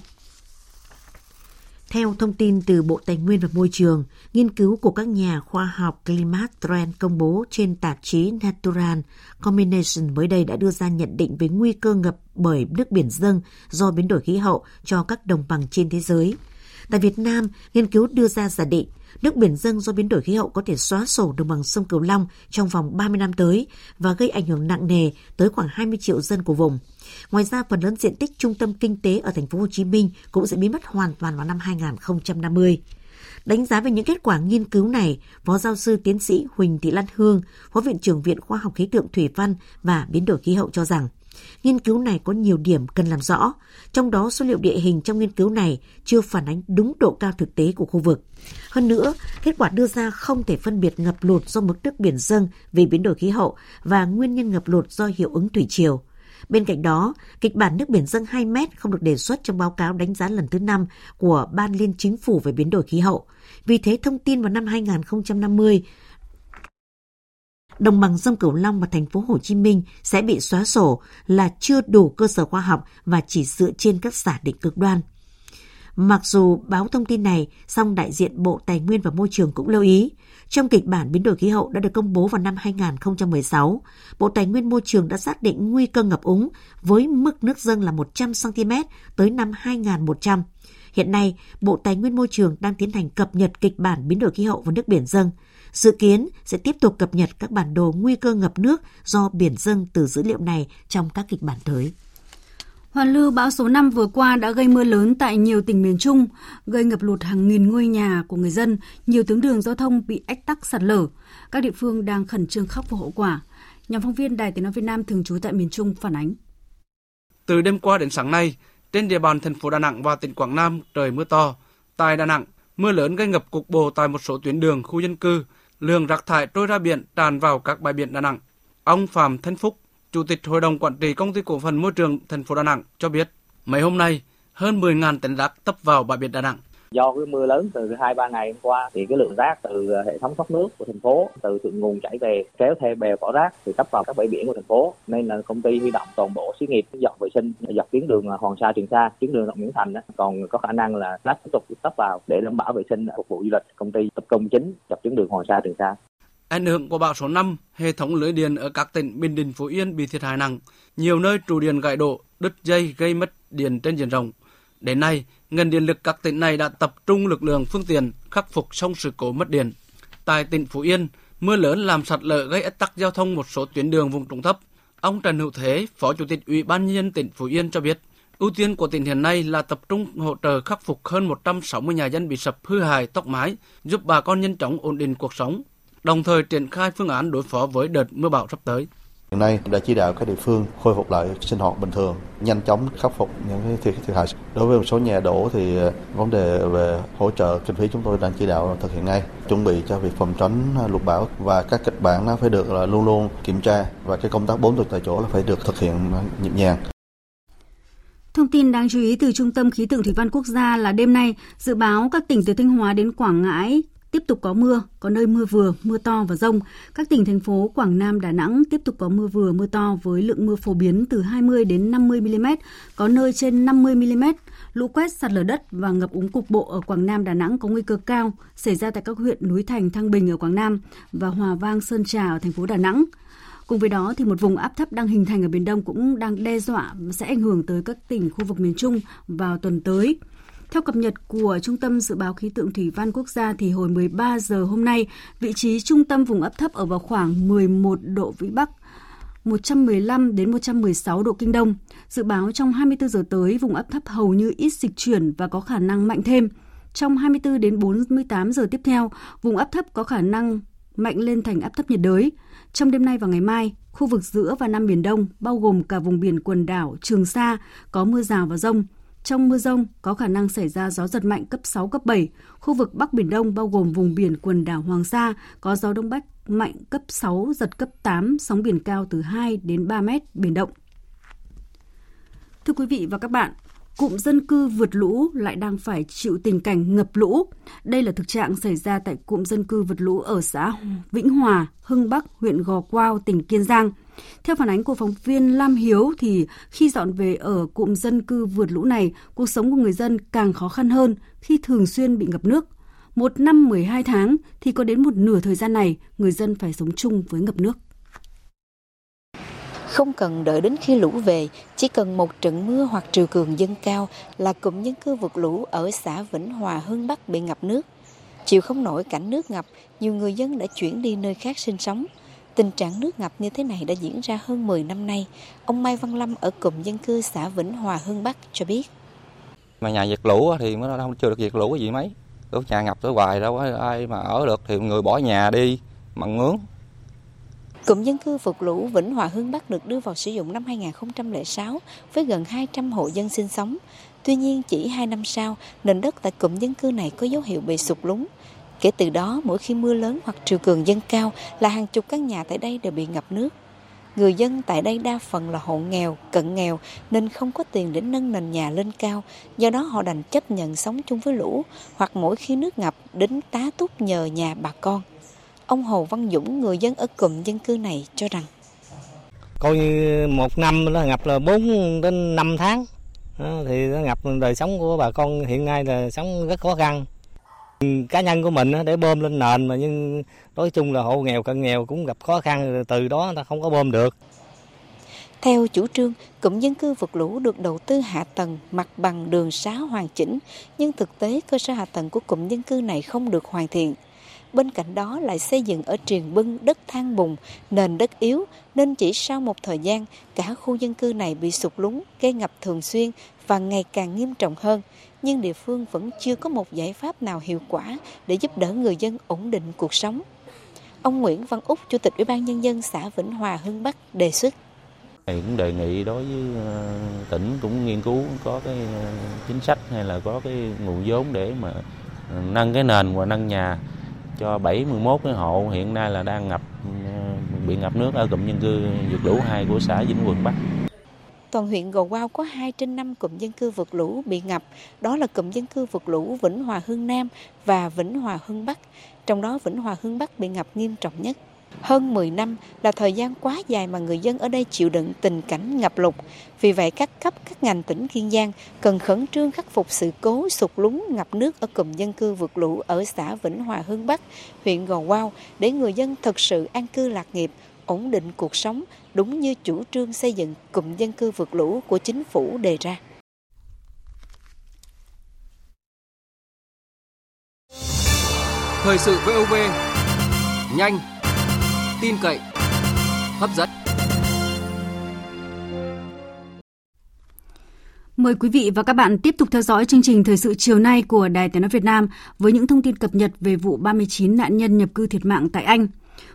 Theo thông tin từ Bộ Tài nguyên và Môi trường, nghiên cứu của các nhà khoa học Climate Trend công bố trên tạp chí Natural Combination mới đây đã đưa ra nhận định về nguy cơ ngập bởi nước biển dâng do biến đổi khí hậu cho các đồng bằng trên thế giới. Tại Việt Nam, nghiên cứu đưa ra giả định nước biển dâng do biến đổi khí hậu có thể xóa sổ đồng bằng sông Cửu Long trong vòng ba mươi năm tới và gây ảnh hưởng nặng nề tới khoảng hai mươi triệu dân của vùng. Ngoài ra, phần lớn diện tích trung tâm kinh tế ở Thành phố Hồ Chí Minh cũng sẽ biến mất hoàn toàn vào năm hai nghìn không trăm năm mươi. Đánh giá về những kết quả nghiên cứu này, Phó giáo sư tiến sĩ Huỳnh Thị Lan Hương, Phó Viện trưởng Viện Khoa học Khí tượng Thủy văn và Biến đổi khí hậu cho rằng, nghiên cứu này có nhiều điểm cần làm rõ, trong đó số liệu địa hình trong nghiên cứu này chưa phản ánh đúng độ cao thực tế của khu vực. Hơn nữa, kết quả đưa ra không thể phân biệt ngập lụt do mực nước biển dâng vì biến đổi khí hậu và nguyên nhân ngập lụt do hiệu ứng thủy triều. Bên cạnh đó, kịch bản nước biển dâng hai mét không được đề xuất trong báo cáo đánh giá lần thứ năm của Ban Liên Chính phủ về biến đổi khí hậu. Vì thế, thông tin vào năm hai nghìn không trăm năm mươi, đồng bằng sông Cửu Long và Thành phố Hồ Chí Minh sẽ bị xóa sổ là chưa đủ cơ sở khoa học và chỉ dựa trên các giả định cực đoan. Mặc dù báo thông tin này, song đại diện Bộ Tài nguyên và Môi trường cũng lưu ý, trong kịch bản biến đổi khí hậu đã được công bố vào năm hai nghìn không trăm mười sáu, Bộ Tài nguyên Môi trường đã xác định nguy cơ ngập úng với mức nước dâng là một trăm xăng ti mét tới năm hai nghìn một trăm. Hiện nay, Bộ Tài nguyên Môi trường đang tiến hành cập nhật kịch bản biến đổi khí hậu và nước biển dâng. Dự kiến sẽ tiếp tục cập nhật các bản đồ nguy cơ ngập nước do biển dâng từ dữ liệu này trong các kịch bản tới. Hoàn lưu bão số năm vừa qua đã gây mưa lớn tại nhiều tỉnh miền Trung, gây ngập lụt hàng nghìn ngôi nhà của người dân, nhiều tuyến đường giao thông bị ách tắc sạt lở. Các địa phương đang khẩn trương khắc phục hậu quả. Nhóm phóng viên Đài Tiếng nói Việt Nam thường trú tại miền Trung phản ánh. Từ đêm qua đến sáng nay, trên địa bàn thành phố Đà Nẵng và tỉnh Quảng Nam trời mưa to. Tại Đà Nẵng, mưa lớn gây ngập cục bộ tại một số tuyến đường, khu dân cư. Lượng rác thải trôi ra biển tràn vào các bãi biển Đà Nẵng. Ông Phạm Thanh Phúc, Chủ tịch Hội đồng Quản trị Công ty Cổ phần Môi trường thành phố Đà Nẵng cho biết, mấy hôm nay hơn mười nghìn tấn rác tấp vào bãi biển Đà Nẵng. Do cái mưa lớn từ hai ba ngày hôm qua thì cái lượng rác từ hệ thống thoát nước của thành phố từ thượng nguồn chảy về kéo theo bèo vỏ rác thì tấp vào các bãi biển của thành phố, nên là công ty huy động toàn bộ xí nghiệp dọc vệ sinh dọc tuyến đường Hoàng Sa Trường Sa, tuyến đường Nguyễn Thành đó, còn có khả năng là rác tiếp tục tấp vào để đảm bảo vệ sinh phục vụ du lịch. Công ty tập trung chính dọc tuyến đường Hoàng Sa Trường Sa. Ảnh hưởng của bão số năm, hệ thống lưới điện ở các tỉnh Bình Định, Phú Yên bị thiệt hại nặng, nhiều nơi trụ điện gãy đổ, đứt dây gây mất điện trên diện rộng. Đến nay, ngành điện lực các tỉnh này đã tập trung lực lượng phương tiện khắc phục xong sự cố mất điện. Tại tỉnh Phú Yên, mưa lớn làm sạt lở gây ách tắc giao thông một số tuyến đường vùng trũng thấp, Ông Trần Hữu Thế, Phó Chủ tịch Ủy ban nhân dân tỉnh Phú Yên cho biết, ưu tiên của tỉnh hiện nay là tập trung hỗ trợ khắc phục hơn một trăm sáu mươi nhà dân bị sập hư hại tốc mái, giúp bà con nhanh chóng ổn định cuộc sống, đồng thời triển khai phương án đối phó với đợt mưa bão sắp tới. Hiện nay đã chỉ đạo các địa phương khôi phục lại sinh hoạt bình thường, nhanh chóng khắc phục những thiệt hại. Đối với một số nhà đổ thì vấn đề về hỗ trợ kinh phí chúng tôi đang chỉ đạo thực hiện ngay, chuẩn bị cho việc phòng tránh lụt bão và các kịch bản nó phải được là luôn luôn kiểm tra và cái công tác bốn từ tại chỗ là phải được thực hiện nhịp nhàng. Thông tin đáng chú ý từ Trung tâm Khí tượng Thủy văn Quốc gia là đêm nay dự báo các tỉnh từ Thanh Hóa đến Quảng Ngãi tiếp tục có mưa, có nơi mưa vừa, mưa to và dông. Các tỉnh thành phố Quảng Nam, Đà Nẵng tiếp tục có mưa vừa, mưa to với lượng mưa phổ biến từ hai mươi đến năm mươi mi-li-mét, có nơi trên năm mươi mi-li-mét. Lũ quét, sạt lở đất và ngập úng cục bộ ở Quảng Nam, Đà Nẵng có nguy cơ cao xảy ra tại các huyện Núi Thành, Thăng Bình ở Quảng Nam và Hòa Vang, Sơn Trà ở thành phố Đà Nẵng. Cùng với đó, thì một vùng áp thấp đang hình thành ở Biển Đông cũng đang đe dọa sẽ ảnh hưởng tới các tỉnh khu vực miền Trung vào tuần tới. Theo cập nhật của Trung tâm Dự báo Khí tượng Thủy văn Quốc gia, thì hồi mười ba giờ hôm nay, vị trí trung tâm vùng áp thấp ở vào khoảng mười một độ Vĩ Bắc, một trăm mười lăm đến một trăm mười sáu độ Kinh Đông. Dự báo trong hai mươi bốn giờ tới, vùng áp thấp hầu như ít dịch chuyển và có khả năng mạnh thêm. Trong hai mươi bốn đến bốn mươi tám giờ tiếp theo, vùng áp thấp có khả năng mạnh lên thành áp thấp nhiệt đới. Trong đêm nay và ngày mai, khu vực giữa và Nam Biển Đông, bao gồm cả vùng biển quần đảo Trường Sa, có mưa rào và dông. Trong mưa dông có khả năng xảy ra gió giật mạnh cấp sáu, cấp bảy. Khu vực Bắc Biển Đông bao gồm vùng biển quần đảo Hoàng Sa có gió Đông Bắc mạnh cấp sáu, giật cấp tám, sóng biển cao từ hai đến ba mét, biển động. Thưa quý vị và các bạn, cụm dân cư vượt lũ lại đang phải chịu tình cảnh ngập lũ. Đây là thực trạng xảy ra tại cụm dân cư vượt lũ ở xã Vĩnh Hòa, Hưng Bắc, huyện Gò Quao, tỉnh Kiên Giang. Theo phản ánh của phóng viên Lam Hiếu, thì khi dọn về ở cụm dân cư vượt lũ này, cuộc sống của người dân càng khó khăn hơn khi thường xuyên bị ngập nước. Một năm mười hai tháng thì có đến một nửa thời gian này, người dân phải sống chung với ngập nước. Không cần đợi đến khi lũ về, chỉ cần một trận mưa hoặc triều cường dâng cao là cụm dân cư vượt lũ ở xã Vĩnh Hòa, Hưng Bắc bị ngập nước. Chịu không nổi cảnh nước ngập, nhiều người dân đã chuyển đi nơi khác sinh sống. Tình trạng nước ngập như thế này đã diễn ra hơn mười năm nay. Ông Mai Văn Lâm ở cụm dân cư xã Vĩnh Hòa, Hưng Bắc cho biết. Mà nhà vượt lũ thì mới không chưa được vượt lũ gì mấy. Lúc nhà ngập tới hoài đâu có ai mà ở được thì người bỏ nhà đi, mặn ngưỡng. Cụm dân cư vượt lũ Vĩnh Hòa Hưng Bắc được đưa vào sử dụng năm hai nghìn không trăm lẻ sáu với gần hai trăm hộ dân sinh sống. Tuy nhiên chỉ hai năm sau, nền đất tại cụm dân cư này có dấu hiệu bị sụt lún. Kể từ đó, mỗi khi mưa lớn hoặc triều cường dâng cao là hàng chục căn nhà tại đây đều bị ngập nước. Người dân tại đây đa phần là hộ nghèo, cận nghèo nên không có tiền để nâng nền nhà lên cao, do đó họ đành chấp nhận sống chung với lũ hoặc mỗi khi nước ngập đến tá túc nhờ nhà bà con. Ông Hồ Văn Dũng, người dân ở cụm dân cư này cho rằng coi như một năm nó ngập là bốn đến năm tháng, thì nó ngập đời sống của bà con hiện nay là sống rất khó khăn. Cá nhân của mình để bơm lên nền mà nhưng nói chung là hộ nghèo cận nghèo cũng gặp khó khăn, từ đó ta không có bơm được. Theo chủ trương, cụm dân cư vượt lũ được đầu tư hạ tầng, mặt bằng đường xá hoàn chỉnh, nhưng thực tế cơ sở hạ tầng của cụm dân cư này không được hoàn thiện. Bên cạnh đó lại xây dựng ở triền bưng, đất than bùn, nền đất yếu nên chỉ sau một thời gian cả khu dân cư này bị sụt lún, gây ngập thường xuyên và ngày càng nghiêm trọng hơn. Nhưng địa phương vẫn chưa có một giải pháp nào hiệu quả để giúp đỡ người dân ổn định cuộc sống. Ông Nguyễn Văn Úc, Chủ tịch Ủy ban Nhân dân xã Vĩnh Hòa, Hưng Bắc đề xuất. Này cũng đề nghị đối với tỉnh cũng nghiên cứu có cái chính sách hay là có cái nguồn vốn để mà nâng cái nền và nâng nhà cho bảy mươi mốt cái hộ hiện nay là đang ngập bị ngập nước ở cụm dân cư vượt lũ hai của xã Vĩnh Quận Bắc. Toàn huyện Gò Quao có hai trên năm cụm dân cư vượt lũ bị ngập, đó là cụm dân cư vượt lũ Vĩnh Hòa Hưng Nam và Vĩnh Hòa Hưng Bắc, trong đó Vĩnh Hòa Hưng Bắc bị ngập nghiêm trọng nhất. Hơn mười năm là thời gian quá dài mà người dân ở đây chịu đựng tình cảnh ngập lụt, vì vậy các cấp các ngành tỉnh Kiên Giang cần khẩn trương khắc phục sự cố sụt lún ngập nước ở cụm dân cư vượt lũ ở xã Vĩnh Hòa Hưng Bắc, huyện Gò Quao để người dân thực sự an cư lạc nghiệp, ổn định cuộc sống đúng như chủ trương xây dựng cụm dân cư vượt lũ của chính phủ đề ra. Thời sự vê o vê nhanh, tin cậy, hấp dẫn. Mời quý vị và các bạn tiếp tục theo dõi chương trình Thời sự chiều nay của Đài Tiếng nói Việt Nam với những thông tin cập nhật về vụ ba mươi chín nạn nhân nhập cư thiệt mạng tại Anh.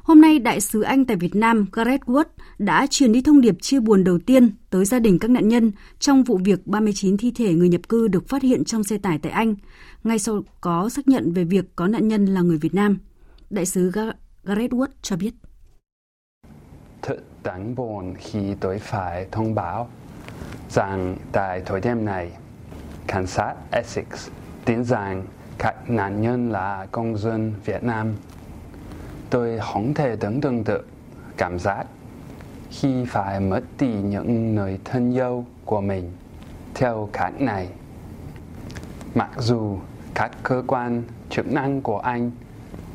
Hôm nay, Đại sứ Anh tại Việt Nam Gareth Wood đã truyền đi thông điệp chia buồn đầu tiên tới gia đình các nạn nhân trong vụ việc ba mươi chín thi thể người nhập cư được phát hiện trong xe tải tại Anh, ngay sau có xác nhận về việc có nạn nhân là người Việt Nam. Đại sứ Gareth Wood cho biết. Thật đáng buồn khi tôi phải thông báo rằng tại thời điểm này, cảnh sát Essex tin rằng các nạn nhân là công dân Việt Nam. Tôi không thể tưởng tượng được cảm giác khi phải mất đi những người thân yêu của mình theo cách này. Mặc dù các cơ quan chức năng của Anh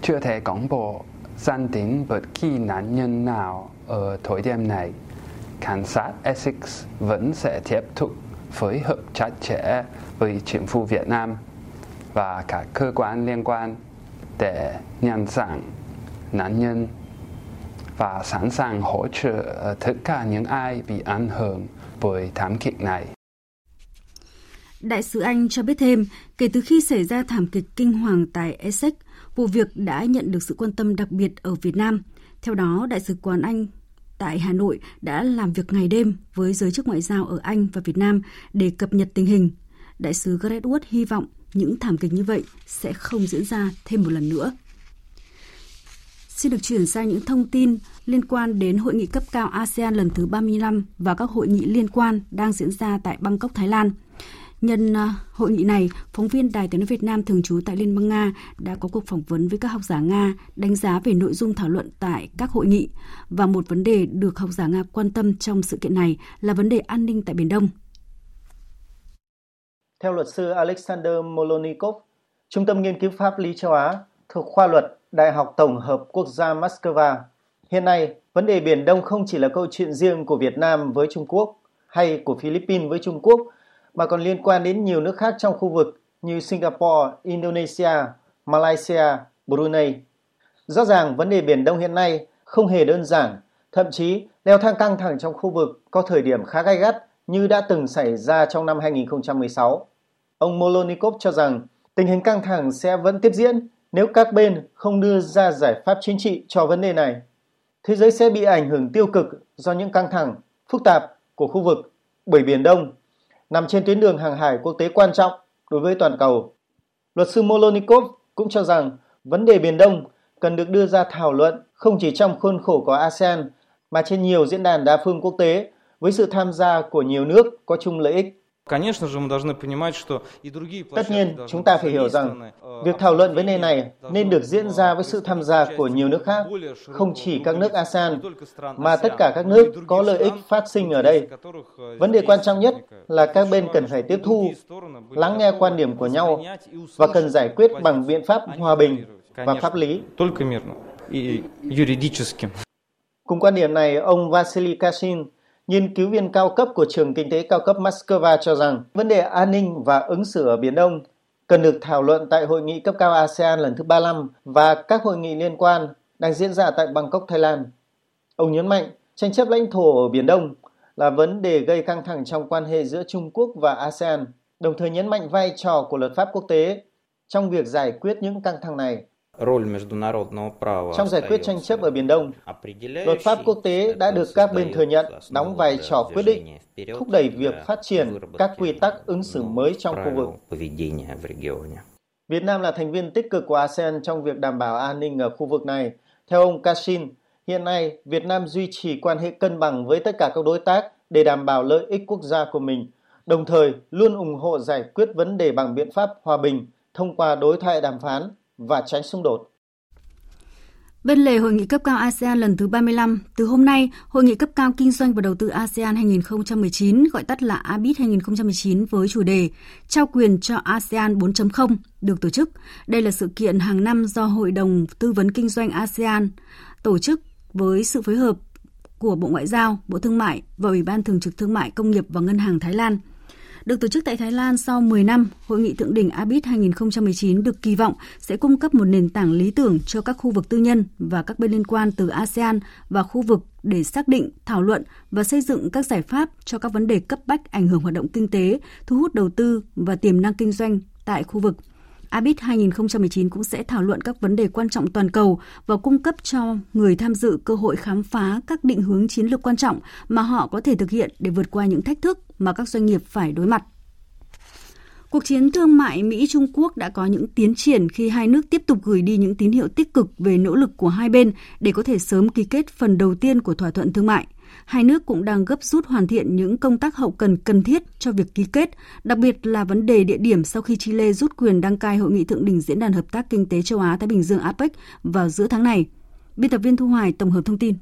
chưa thể công bố danh tính bất kỳ nạn nhân nào ở thời điểm này, cảnh sát Essex vẫn sẽ tiếp tục phối hợp chặt chẽ với chính phủ Việt Nam và các cơ quan liên quan để nhận dạng nạn nhân và sẵn sàng hỗ trợ tất cả những ai bị ảnh hưởng bởi thảm kịch này. Đại sứ Anh cho biết thêm, kể từ khi xảy ra thảm kịch kinh hoàng tại Essex, vụ việc đã nhận được sự quan tâm đặc biệt ở Việt Nam. Theo đó, Đại sứ quán Anh tại Hà Nội đã làm việc ngày đêm với giới chức ngoại giao ở Anh và Việt Nam để cập nhật tình hình. Đại sứ Gareth Wood hy vọng những thảm kịch như vậy sẽ không diễn ra thêm một lần nữa. Xin được chuyển sang những thông tin liên quan đến hội nghị cấp cao a sê an lần thứ ba mươi lăm và các hội nghị liên quan đang diễn ra tại Bangkok, Thái Lan. Nhân hội nghị này, phóng viên Đài Tiếng nói Việt Nam thường trú tại Liên bang Nga đã có cuộc phỏng vấn với các học giả Nga đánh giá về nội dung thảo luận tại các hội nghị. Và một vấn đề được học giả Nga quan tâm trong sự kiện này là vấn đề an ninh tại Biển Đông. Theo luật sư Alexander Molonikov, Trung tâm Nghiên cứu Pháp lý châu Á thuộc khoa luật Đại học Tổng hợp Quốc gia Moscow, hiện nay vấn đề Biển Đông không chỉ là câu chuyện riêng của Việt Nam với Trung Quốc hay của Philippines với Trung Quốc, mà còn liên quan đến nhiều nước khác trong khu vực như Singapore, Indonesia, Malaysia, Brunei. Rõ ràng vấn đề Biển Đông hiện nay không hề đơn giản, thậm chí leo thang căng thẳng trong khu vực có thời điểm khá gay gắt như đã từng xảy ra trong năm hai không một sáu. Ông Molonikov cho rằng tình hình căng thẳng sẽ vẫn tiếp diễn nếu các bên không đưa ra giải pháp chính trị cho vấn đề này. Thế giới sẽ bị ảnh hưởng tiêu cực do những căng thẳng phức tạp của khu vực, bởi Biển Đông nằm trên tuyến đường hàng hải quốc tế quan trọng đối với toàn cầu. Luật sư Molonikov cũng cho rằng vấn đề Biển Đông cần được đưa ra thảo luận không chỉ trong khuôn khổ của a sê an mà trên nhiều diễn đàn đa phương quốc tế với sự tham gia của nhiều nước có chung lợi ích. Tất nhiên, chúng ta phải hiểu rằng việc thảo luận vấn đề này nên được diễn ra với sự tham gia của nhiều nước khác, không chỉ các nước a sê an, mà tất cả các nước có lợi ích phát sinh ở đây. Vấn đề quan trọng nhất là các bên cần phải tiếp thu, lắng nghe quan điểm của nhau và cần giải quyết bằng biện pháp hòa bình và pháp lý. Cùng quan điểm này, ông Vasily Kashin, nghiên cứu viên cao cấp của Trường Kinh tế Cao cấp Moscow cho rằng vấn đề an ninh và ứng xử ở Biển Đông cần được thảo luận tại hội nghị cấp cao a sê an lần thứ ba mươi lăm và các hội nghị liên quan đang diễn ra tại Bangkok, Thái Lan. Ông nhấn mạnh tranh chấp lãnh thổ ở Biển Đông là vấn đề gây căng thẳng trong quan hệ giữa Trung Quốc và a sê an, đồng thời nhấn mạnh vai trò của luật pháp quốc tế trong việc giải quyết những căng thẳng này. Trong giải quyết tranh chấp ở Biển Đông, luật pháp quốc tế đã được các bên thừa nhận đóng vai trò quyết định, thúc đẩy việc phát triển các quy tắc ứng xử mới trong khu vực. Việt Nam là thành viên tích cực của a sê an trong việc đảm bảo an ninh ở khu vực này. Theo ông Kashin, hiện nay Việt Nam duy trì quan hệ cân bằng với tất cả các đối tác để đảm bảo lợi ích quốc gia của mình, đồng thời luôn ủng hộ giải quyết vấn đề bằng biện pháp hòa bình thông qua đối thoại đàm phán và tránh xung đột. Bên lề hội nghị cấp cao a sê an lần thứ ba mươi lăm, từ hôm nay, Hội nghị cấp cao Kinh doanh và Đầu tư a sê an hai không một chín, gọi tắt là a bít hai không một chín với chủ đề Trao quyền cho a sê an bốn chấm không, được tổ chức. Đây là sự kiện hàng năm do Hội đồng Tư vấn Kinh doanh a sê an tổ chức với sự phối hợp của Bộ Ngoại giao, Bộ Thương mại và Ủy ban Thường trực Thương mại Công nghiệp và Ngân hàng Thái Lan. Được tổ chức tại Thái Lan sau mười năm, Hội nghị thượng đỉnh a bê i tê hai không một chín được kỳ vọng sẽ cung cấp một nền tảng lý tưởng cho các khu vực tư nhân và các bên liên quan từ a sê an và khu vực để xác định, thảo luận và xây dựng các giải pháp cho các vấn đề cấp bách ảnh hưởng hoạt động kinh tế, thu hút đầu tư và tiềm năng kinh doanh tại khu vực. a bê i tê hai không một chín cũng sẽ thảo luận các vấn đề quan trọng toàn cầu và cung cấp cho người tham dự cơ hội khám phá các định hướng chiến lược quan trọng mà họ có thể thực hiện để vượt qua những thách thức mà các doanh nghiệp phải đối mặt. Cuộc chiến thương mại Mỹ-Trung Quốc đã có những tiến triển khi hai nước tiếp tục gửi đi những tín hiệu tích cực về nỗ lực của hai bên để có thể sớm ký kết phần đầu tiên của thỏa thuận thương mại. Hai nước cũng đang gấp rút hoàn thiện những công tác hậu cần cần thiết cho việc ký kết, đặc biệt là vấn đề địa điểm sau khi Chile rút quyền đăng cai Hội nghị Thượng đỉnh Diễn đàn Hợp tác Kinh tế Châu Á-Thái Bình Dương a pếc vào giữa tháng này. Biên tập viên Thu Hoài tổng hợp thông tin.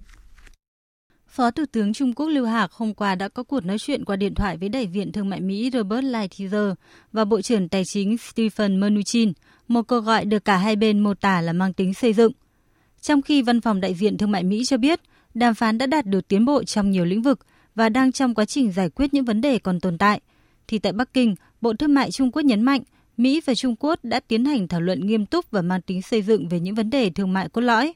Phó Thủ tướng Trung Quốc Lưu Hạc hôm qua đã có cuộc nói chuyện qua điện thoại với Đại viện Thương mại Mỹ Robert Lighthizer và Bộ trưởng Tài chính Stephen Mnuchin, một cuộc gọi được cả hai bên mô tả là mang tính xây dựng. Trong khi Văn phòng Đại diện Thương mại Mỹ cho biết, đàm phán đã đạt được tiến bộ trong nhiều lĩnh vực và đang trong quá trình giải quyết những vấn đề còn tồn tại, thì tại Bắc Kinh, Bộ Thương mại Trung Quốc nhấn mạnh Mỹ và Trung Quốc đã tiến hành thảo luận nghiêm túc và mang tính xây dựng về những vấn đề thương mại cốt lõi.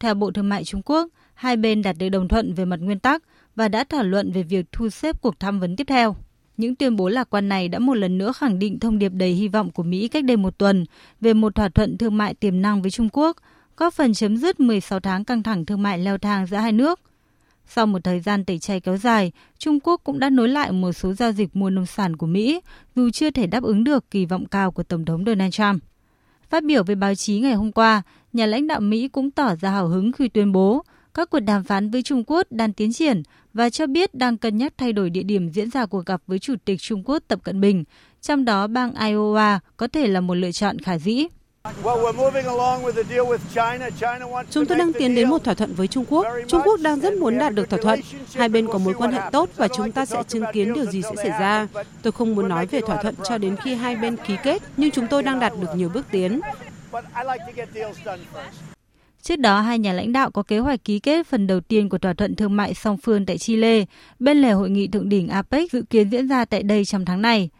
Theo Bộ Thương mại Trung Quốc, hai bên đạt được đồng thuận về mặt nguyên tắc và đã thảo luận về việc thu xếp cuộc tham vấn tiếp theo. Những tuyên bố lạc quan này đã một lần nữa khẳng định thông điệp đầy hy vọng của Mỹ cách đây một tuần về một thỏa thuận thương mại tiềm năng với Trung Quốc, góp phần chấm dứt mười sáu tháng căng thẳng thương mại leo thang giữa hai nước. Sau một thời gian tẩy chay kéo dài, Trung Quốc cũng đã nối lại một số giao dịch mua nông sản của Mỹ, dù chưa thể đáp ứng được kỳ vọng cao của Tổng thống Donald Trump. Phát biểu với báo chí ngày hôm qua, nhà lãnh đạo Mỹ cũng tỏ ra hào hứng khi tuyên bố các cuộc đàm phán với Trung Quốc đang tiến triển và cho biết đang cân nhắc thay đổi địa điểm diễn ra cuộc gặp với Chủ tịch Trung Quốc Tập Cận Bình, trong đó bang Iowa có thể là một lựa chọn khả dĩ. Chúng tôi đang tiến đến một thỏa thuận với Trung Quốc. Trung Quốc đang rất muốn đạt được thỏa thuận. Hai bên có mối quan hệ tốt và chúng ta sẽ chứng kiến điều gì sẽ xảy ra. Tôi không muốn nói về thỏa thuận cho đến khi hai bên ký kết, nhưng chúng tôi đang đạt được nhiều bước tiến. Trước đó, hai nhà lãnh đạo có kế hoạch ký kết phần đầu tiên của thỏa thuận thương mại song phương tại Chile, bên lề Hội nghị Thượng đỉnh a pếc dự kiến diễn ra tại đây trong tháng này.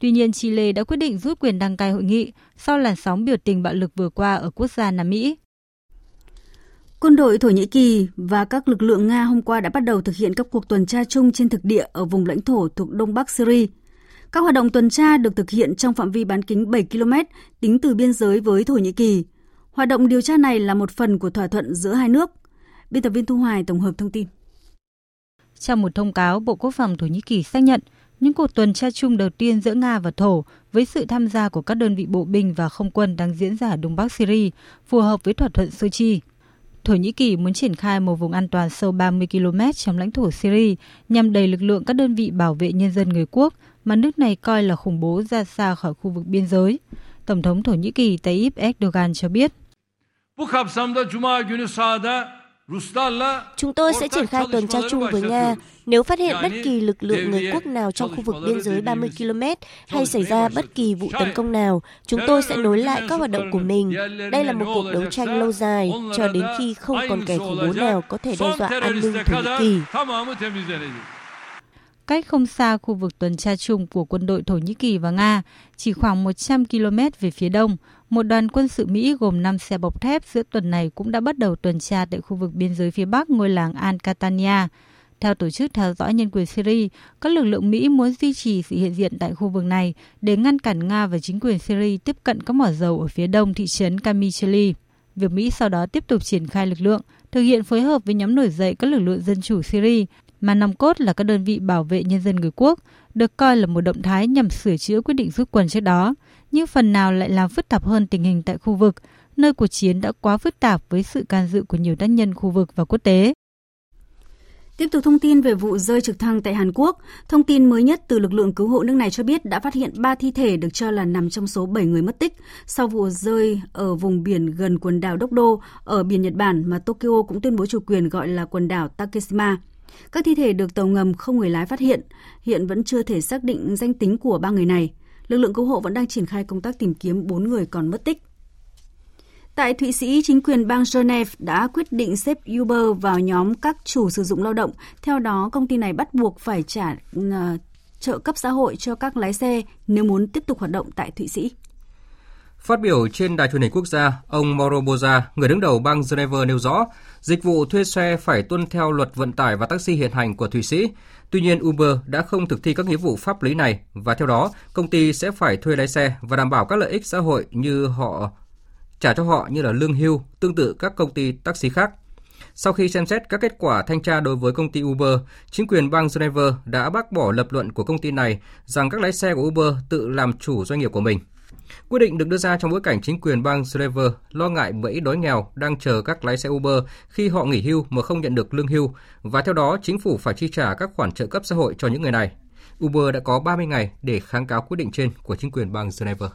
Tuy nhiên, Chile đã quyết định rút quyền đăng cai hội nghị sau làn sóng biểu tình bạo lực vừa qua ở quốc gia Nam Mỹ. Quân đội Thổ Nhĩ Kỳ và các lực lượng Nga hôm qua đã bắt đầu thực hiện các cuộc tuần tra chung trên thực địa ở vùng lãnh thổ thuộc Đông Bắc Syria. Các hoạt động tuần tra được thực hiện trong phạm vi bán kính bảy ki lô mét tính từ biên giới với Thổ Nhĩ Kỳ. Hoạt động điều tra này là một phần của thỏa thuận giữa hai nước. Biên tập viên Thu Hoài tổng hợp thông tin. Trong một thông cáo, Bộ Quốc phòng Thổ Nhĩ Kỳ xác nhận những cuộc tuần tra chung đầu tiên giữa Nga và Thổ với sự tham gia của các đơn vị bộ binh và không quân đang diễn ra ở Đông Bắc Syria phù hợp với thỏa thuận Sochi. Thổ Nhĩ Kỳ muốn triển khai một vùng an toàn sâu ba mươi ki lô mét trong lãnh thổ Syria nhằm đẩy lực lượng các đơn vị bảo vệ nhân dân người quốc mà nước này coi là khủng bố ra xa khỏi khu vực biên giới. Tổng thống Thổ Nhĩ Kỳ Tayyip Erdogan cho biết. Chúng tôi sẽ triển khai tuần tra chung với Nga. Nếu phát hiện bất kỳ lực lượng người quốc nào trong khu vực biên giới ba mươi ki lô mét hay xảy ra bất kỳ vụ tấn công nào, chúng tôi sẽ nối lại các hoạt động của mình. Đây là một cuộc đấu tranh lâu dài, cho đến khi không còn kẻ khủng bố nào có thể đe dọa an ninh Thổ Nhĩ Kỳ. Cách không xa khu vực tuần tra chung của quân đội Thổ Nhĩ Kỳ và Nga, chỉ khoảng một trăm ki lô mét về phía đông, một đoàn quân sự Mỹ gồm năm xe bọc thép giữa tuần này cũng đã bắt đầu tuần tra tại khu vực biên giới phía bắc ngôi làng Al-Catania. Theo Tổ chức Theo dõi Nhân quyền Syria, các lực lượng Mỹ muốn duy trì sự hiện diện tại khu vực này để ngăn cản Nga và chính quyền Syria tiếp cận các mỏ dầu ở phía đông thị trấn Kamichli. Việc Mỹ sau đó tiếp tục triển khai lực lượng, thực hiện phối hợp với nhóm nổi dậy các lực lượng dân chủ Syria, mà nòng cốt là các đơn vị bảo vệ nhân dân người quốc, được coi là một động thái nhằm sửa chữa quyết định rút quân trước đó, nhưng phần nào lại làm phức tạp hơn tình hình tại khu vực, nơi cuộc chiến đã quá phức tạp với sự can dự của nhiều tác nhân khu vực và quốc tế. Tiếp tục thông tin về vụ rơi trực thăng tại Hàn Quốc, thông tin mới nhất từ lực lượng cứu hộ nước này cho biết đã phát hiện ba thi thể được cho là nằm trong số bảy người mất tích sau vụ rơi ở vùng biển gần quần đảo Dokdo ở biển Nhật Bản mà Tokyo cũng tuyên bố chủ quyền gọi là quần đảo Takeshima. Các thi thể được tàu ngầm không người lái phát hiện, hiện vẫn chưa thể xác định danh tính của ba người này. Lực lượng cứu hộ vẫn đang triển khai công tác tìm kiếm bốn người còn mất tích. Tại Thụy Sĩ, chính quyền bang Geneva đã quyết định xếp Uber vào nhóm các chủ sử dụng lao động. Theo đó, công ty này bắt buộc phải trả trợ cấp xã hội cho các lái xe nếu muốn tiếp tục hoạt động tại Thụy Sĩ. Phát biểu trên Đài Truyền hình Quốc gia, ông Mauro Boza, người đứng đầu bang Geneva nêu rõ, dịch vụ thuê xe phải tuân theo luật vận tải và taxi hiện hành của Thụy Sĩ. Tuy nhiên, Uber đã không thực thi các nghĩa vụ pháp lý này và theo đó, công ty sẽ phải thuê lái xe và đảm bảo các lợi ích xã hội như họ trả cho họ như là lương hưu, tương tự các công ty taxi khác. Sau khi xem xét các kết quả thanh tra đối với công ty Uber, chính quyền bang Geneva đã bác bỏ lập luận của công ty này rằng các lái xe của Uber tự làm chủ doanh nghiệp của mình. Quyết định được đưa ra trong bối cảnh chính quyền bang Geneva lo ngại bẫy đói nghèo đang chờ các lái xe Uber khi họ nghỉ hưu mà không nhận được lương hưu và theo đó chính phủ phải chi trả các khoản trợ cấp xã hội cho những người này. Uber đã có ba mươi ngày để kháng cáo quyết định trên của chính quyền bang Geneva.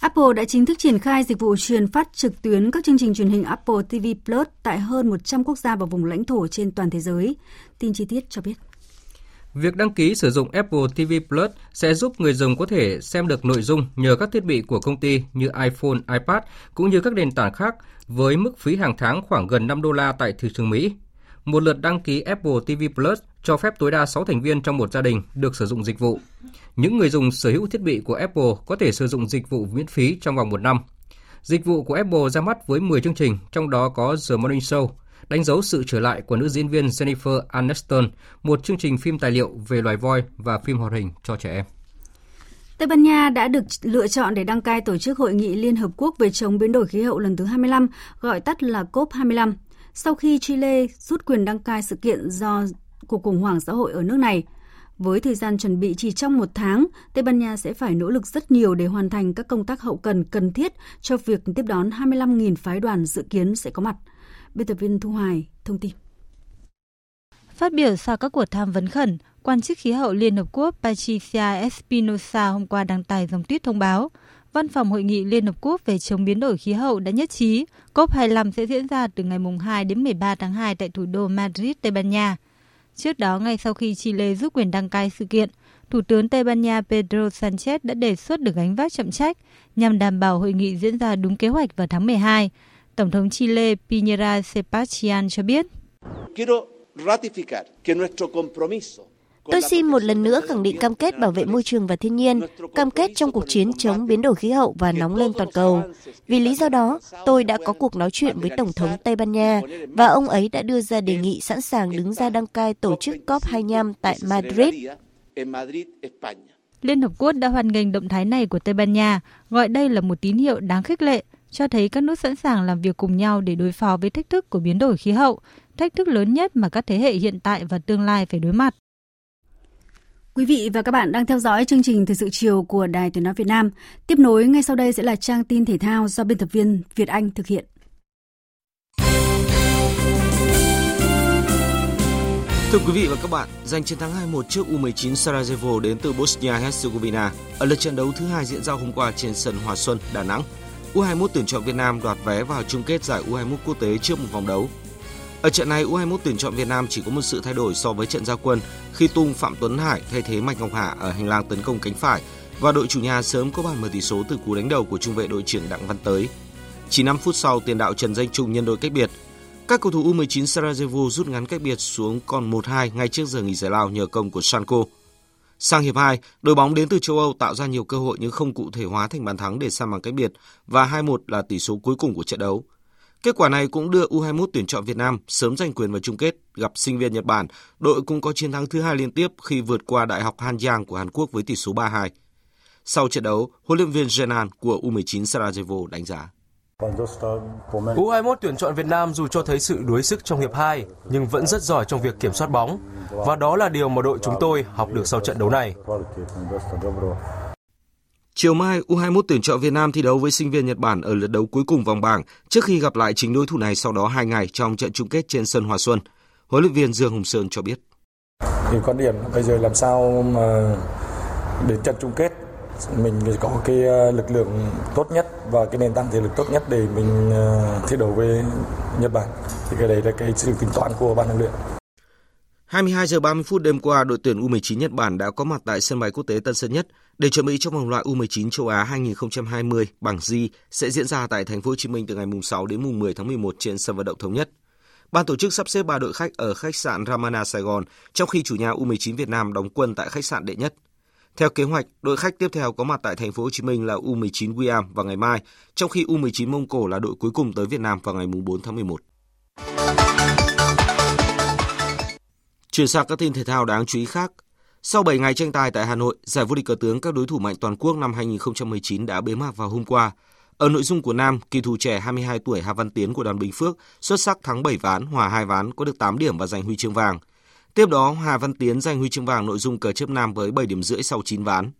Apple đã chính thức triển khai dịch vụ truyền phát trực tuyến các chương trình truyền hình Apple ti vi Plus tại hơn một trăm quốc gia và vùng lãnh thổ trên toàn thế giới. Tin chi tiết cho biết. Việc đăng ký sử dụng Apple ti vi Plus sẽ giúp người dùng có thể xem được nội dung nhờ các thiết bị của công ty như iPhone, iPad cũng như các nền tảng khác với mức phí hàng tháng khoảng gần năm đô la tại thị trường Mỹ. Một lượt đăng ký Apple ti vi Plus cho phép tối đa sáu thành viên trong một gia đình được sử dụng dịch vụ. Những người dùng sở hữu thiết bị của Apple có thể sử dụng dịch vụ miễn phí trong vòng một năm. Dịch vụ của Apple ra mắt với mười chương trình, trong đó có The Morning Show, đánh dấu sự trở lại của nữ diễn viên Jennifer Aniston, một chương trình phim tài liệu về loài voi và phim hoạt hình cho trẻ em. Tây Ban Nha đã được lựa chọn để đăng cai tổ chức Hội nghị Liên Hợp Quốc về chống biến đổi khí hậu lần thứ hai mươi lăm, gọi tắt là cốp hai mươi lăm, sau khi Chile rút quyền đăng cai sự kiện do cuộc khủng hoảng xã hội ở nước này. Với thời gian chuẩn bị chỉ trong một tháng, Tây Ban Nha sẽ phải nỗ lực rất nhiều để hoàn thành các công tác hậu cần cần thiết cho việc tiếp đón hai mươi lăm nghìn phái đoàn dự kiến sẽ có mặt. Biên tập viên Thu Hoài thông tin. Phát biểu sau các cuộc tham vấn khẩn, quan chức khí hậu Liên Hợp Quốc Patricia Espinosa hôm qua đăng tải dòng tweet thông báo Văn phòng Hội nghị Liên Hợp Quốc về chống biến đổi khí hậu đã nhất trí cốp hai mươi lăm sẽ diễn ra từ ngày hai đến mười ba tháng hai tại thủ đô Madrid, Tây Ban Nha. Trước đó, ngay sau khi Chile rút quyền đăng cai sự kiện, Thủ tướng Tây Ban Nha Pedro Sanchez đã đề xuất được gánh vác trọng trách nhằm đảm bảo hội nghị diễn ra đúng kế hoạch vào tháng mười hai. Tổng thống Chile Piñera Sebastián cho biết: "Tôi xin một lần nữa khẳng định cam kết bảo vệ môi trường và thiên nhiên, cam kết trong cuộc chiến chống biến đổi khí hậu và nóng lên toàn cầu. Vì lý do đó, tôi đã có cuộc nói chuyện với Tổng thống Tây Ban Nha và ông ấy đã đưa ra đề nghị sẵn sàng đứng ra đăng cai tổ chức cốp hai mươi lăm tại Madrid." Liên Hợp Quốc đã hoan nghênh động thái này của Tây Ban Nha, gọi đây là một tín hiệu đáng khích lệ, cho thấy các nước sẵn sàng làm việc cùng nhau để đối phó với thách thức của biến đổi khí hậu, thách thức lớn nhất mà các thế hệ hiện tại và tương lai phải đối mặt. Quý vị và các bạn đang theo dõi chương trình Thời sự chiều của Đài Tiếng nói Việt Nam. Tiếp nối ngay sau đây sẽ là trang tin thể thao do biên tập viên Việt Anh thực hiện. Thưa quý vị và các bạn, giành chiến thắng hai một trước u mười chín Sarajevo đến từ Bosnia-Herzegovina ở lượt trận đấu thứ hai diễn ra hôm qua trên sân Hòa Xuân, Đà Nẵng. u hai mươi mốt tuyển chọn Việt Nam đoạt vé vào chung kết giải u hai mươi mốt quốc tế trước một vòng đấu. Ở trận này, u hai mươi mốt tuyển chọn Việt Nam chỉ có một sự thay đổi so với trận ra quân khi tung Phạm Tuấn Hải thay thế Mạch Ngọc Hà ở hành lang tấn công cánh phải và đội chủ nhà sớm có bàn mở tỷ số từ cú đánh đầu của trung vệ đội trưởng Đặng Văn Tới. Chỉ năm phút sau, tiền đạo Trần Danh Trung nhân đôi cách biệt. Các cầu thủ u mười chín Sarajevo rút ngắn cách biệt xuống còn một hai ngay trước giờ nghỉ giải lao nhờ công của Sanko. Sang hiệp hai, đội bóng đến từ châu Âu tạo ra nhiều cơ hội nhưng không cụ thể hóa thành bàn thắng để san bằng cách biệt và hai một là tỷ số cuối cùng của trận đấu. Kết quả này cũng đưa u hai mươi mốt tuyển chọn Việt Nam sớm giành quyền vào chung kết gặp sinh viên Nhật Bản, đội cũng có chiến thắng thứ hai liên tiếp khi vượt qua Đại học Hanyang của Hàn Quốc với tỷ số ba hai. Sau trận đấu, huấn luyện viên Jenan của u mười chín Sarajevo đánh giá: u hai mươi mốt tuyển chọn Việt Nam dù cho thấy sự đuối sức trong hiệp hai nhưng vẫn rất giỏi trong việc kiểm soát bóng và đó là điều mà đội chúng tôi học được sau trận đấu này. Chiều mai, u hai mươi mốt tuyển chọn Việt Nam thi đấu với sinh viên Nhật Bản ở lượt đấu cuối cùng vòng bảng trước khi gặp lại chính đối thủ này sau đó hai ngày trong trận chung kết trên sân Hòa Xuân. Huấn luyện viên Dương Hồng Sơn cho biết: "Thì quan điểm bây giờ làm sao mà để trận chung kết mình có cái lực lượng tốt nhất và cái nền tảng thể lực tốt nhất để mình thi đấu với Nhật Bản. Thì cái đấy là cái sự tính toán của ban huấn luyện." hai mươi hai giờ ba mươi phút đêm qua, đội tuyển u mười chín Nhật Bản đã có mặt tại sân bay quốc tế Tân Sơn Nhất để chuẩn bị cho vòng loại u mười chín châu Á hai không hai không bảng G sẽ diễn ra tại thành phố Hồ Chí Minh từ ngày sáu đến mùng mười tháng mười một trên sân vận động Thống Nhất. Ban tổ chức sắp xếp ba đội khách ở khách sạn Ramana Sài Gòn, trong khi chủ nhà u mười chín Việt Nam đóng quân tại khách sạn Đệ Nhất. Theo kế hoạch, đội khách tiếp theo có mặt tại thành phố Hồ Chí Minh là u mười chín Guam vào ngày mai, trong khi u mười chín Mông Cổ là đội cuối cùng tới Việt Nam vào ngày bốn tháng mười một. Chuyển sang các tin thể thao đáng chú ý khác. Sau bảy ngày tranh tài tại Hà Nội, giải vô địch cờ tướng các đối thủ mạnh toàn quốc năm hai không một chín đã bế mạc vào hôm qua. Ở nội dung của nam, kỳ thủ trẻ hai mươi hai tuổi Hà Văn Tiến của đoàn Bình Phước xuất sắc thắng bảy ván, hòa hai ván, có được tám điểm và giành huy chương vàng. Tiếp đó, Hà Văn Tiến giành huy chương vàng nội dung cờ chớp nam với bảy điểm rưỡi sau chín ván.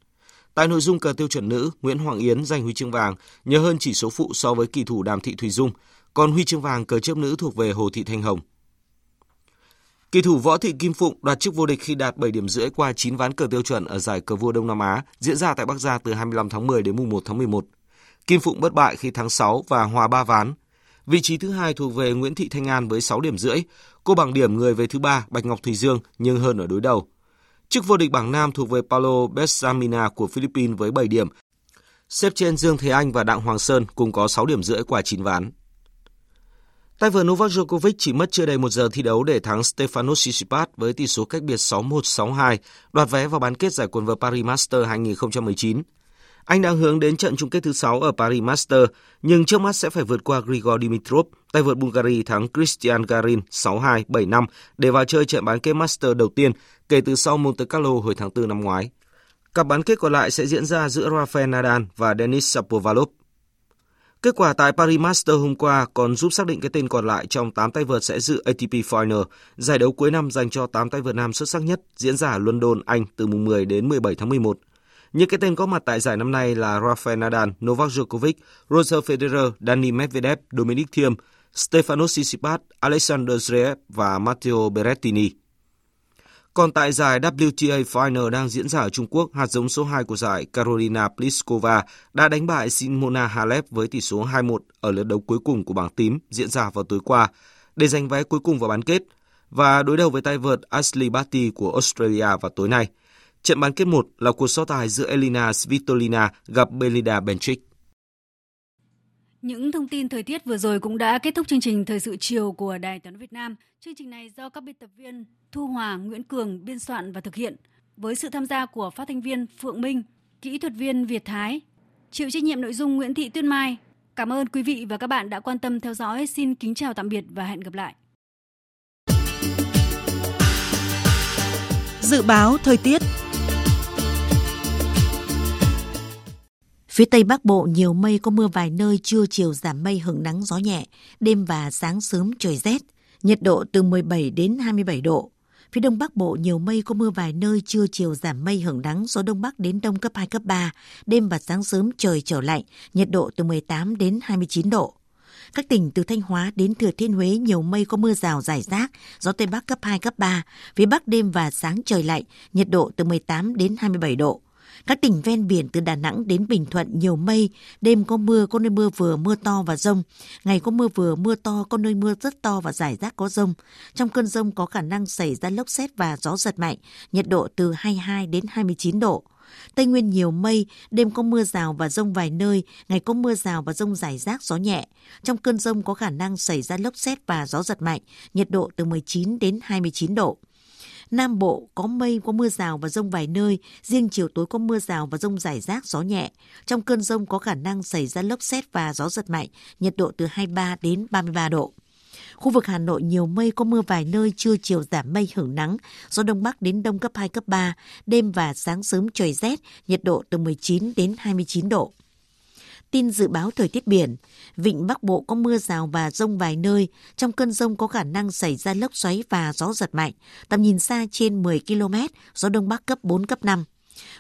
Tại nội dung cờ tiêu chuẩn nữ, Nguyễn Hoàng Yến giành huy chương vàng nhờ hơn chỉ số phụ so với kỳ thủ Đàm Thị Thùy Dung, còn huy chương vàng cờ chớp nữ thuộc về Hồ Thị Thanh Hồng. Kỳ thủ Võ Thị Kim Phụng đoạt chức vô địch khi đạt bảy điểm rưỡi qua chín ván cờ tiêu chuẩn ở giải cờ vua Đông Nam Á diễn ra tại Bắc Gia từ hai mươi lăm tháng mười đến mùng một tháng mười một. Kim Phụng bất bại khi thắng sáu và hòa ba ván. Vị trí thứ hai thuộc về Nguyễn Thị Thanh An với sáu điểm rưỡi. Cô bằng điểm người về thứ ba Bạch Ngọc Thùy Dương nhưng hơn ở đối đầu. Chức vô địch bảng nam thuộc về Paulo Bezamina của Philippines với bảy điểm. Xếp trên Dương Thế Anh và Đặng Hoàng Sơn cùng có sáu điểm rưỡi qua chín ván. Tay vợt Novak Djokovic chỉ mất chưa đầy một giờ thi đấu để thắng Stefanos Tsitsipas với tỷ số cách biệt sáu một sáu hai, đoạt vé vào bán kết giải quần vợt Paris Masters hai không một chín. Anh đang hướng đến trận chung kết thứ sáu ở Paris Masters, nhưng trước mắt sẽ phải vượt qua Grigor Dimitrov, tay vợt Bulgaria thắng Christian Garin sáu hai bảy năm để vào chơi trận bán kết Masters đầu tiên kể từ sau Monte Carlo hồi tháng tư năm ngoái. Cặp bán kết còn lại sẽ diễn ra giữa Rafael Nadal và Denis Shapovalov. Kết quả tại Paris Masters hôm qua còn giúp xác định cái tên còn lại trong tám tay vợt sẽ dự a tê pê Final, giải đấu cuối năm dành cho tám tay vợt nam xuất sắc nhất diễn ra ở London, Anh từ mùng mười đến mười bảy tháng mười một. Những cái tên có mặt tại giải năm nay là Rafael Nadal, Novak Djokovic, Roger Federer, Dani Medvedev, Dominic Thiem, Stefanos Tsitsipas, Alexander Zverev và Matteo Berrettini. Còn tại giải W T A Final đang diễn ra ở Trung Quốc, hạt giống số hai của giải Carolina Pliskova đã đánh bại Simona Halep với tỷ số hai một ở lượt đấu cuối cùng của bảng tím diễn ra vào tối qua để giành vé cuối cùng vào bán kết và đối đầu với tay vợt Ashley Barty của Australia vào tối nay. Trận bán kết một là cuộc so tài giữa Elina Svitolina gặp Belinda Bencic. Những thông tin thời tiết vừa rồi cũng đã kết thúc chương trình Thời sự chiều của Đài Tiếng nói Việt Nam. Chương trình này do các biên tập viên Thu Hòa, Nguyễn Cường biên soạn và thực hiện với sự tham gia của phát thanh viên Phượng Minh, kỹ thuật viên Việt Thái, chịu trách nhiệm nội dung Nguyễn Thị Tuyết Mai. Cảm ơn quý vị và các bạn đã quan tâm theo dõi. Xin kính chào tạm biệt và hẹn gặp lại. Dự báo thời tiết. Phía Tây Bắc Bộ nhiều mây, có mưa vài nơi, trưa chiều giảm mây, hứng nắng, gió nhẹ, đêm và sáng sớm trời rét, nhiệt độ từ mười bảy đến hai mươi bảy độ. Phía Đông Bắc Bộ nhiều mây, có mưa vài nơi, trưa chiều giảm mây, hứng nắng, gió Đông Bắc đến Đông cấp hai, cấp ba, đêm và sáng sớm trời trở lạnh, nhiệt độ từ mười tám đến hai mươi chín độ. Các tỉnh từ Thanh Hóa đến Thừa Thiên Huế nhiều mây, có mưa rào rải rác, gió Tây Bắc cấp hai, cấp ba, phía Bắc đêm và sáng trời lạnh, nhiệt độ từ mười tám đến hai mươi bảy độ. Các tỉnh ven biển từ Đà Nẵng đến Bình Thuận nhiều mây, đêm có mưa, có nơi mưa vừa, mưa to và dông. Ngày có mưa vừa, mưa to, có nơi mưa rất to và rải rác có dông. Trong cơn dông có khả năng xảy ra lốc sét và gió giật mạnh, nhiệt độ từ hai mươi hai đến hai mươi chín độ. Tây Nguyên nhiều mây, đêm có mưa rào và dông vài nơi, ngày có mưa rào và dông rải rác, gió nhẹ. Trong cơn dông có khả năng xảy ra lốc sét và gió giật mạnh, nhiệt độ từ mười chín đến hai mươi chín độ. Nam Bộ có mây, có mưa rào và dông vài nơi, riêng chiều tối có mưa rào và dông rải rác, gió nhẹ. Trong cơn dông có khả năng xảy ra lốc sét và gió giật mạnh, nhiệt độ từ hai mươi ba đến ba mươi ba độ. Khu vực Hà Nội nhiều mây, có mưa vài nơi, trưa chiều giảm mây, hưởng nắng, gió Đông Bắc đến Đông cấp hai, cấp ba, đêm và sáng sớm trời rét, nhiệt độ từ mười chín đến hai mươi chín độ. Tin dự báo thời tiết biển, vịnh Bắc Bộ có mưa rào và dông vài nơi, trong cơn dông có khả năng xảy ra lốc xoáy và gió giật mạnh, tầm nhìn xa trên mười ki lô mét, gió Đông Bắc cấp bốn, cấp năm.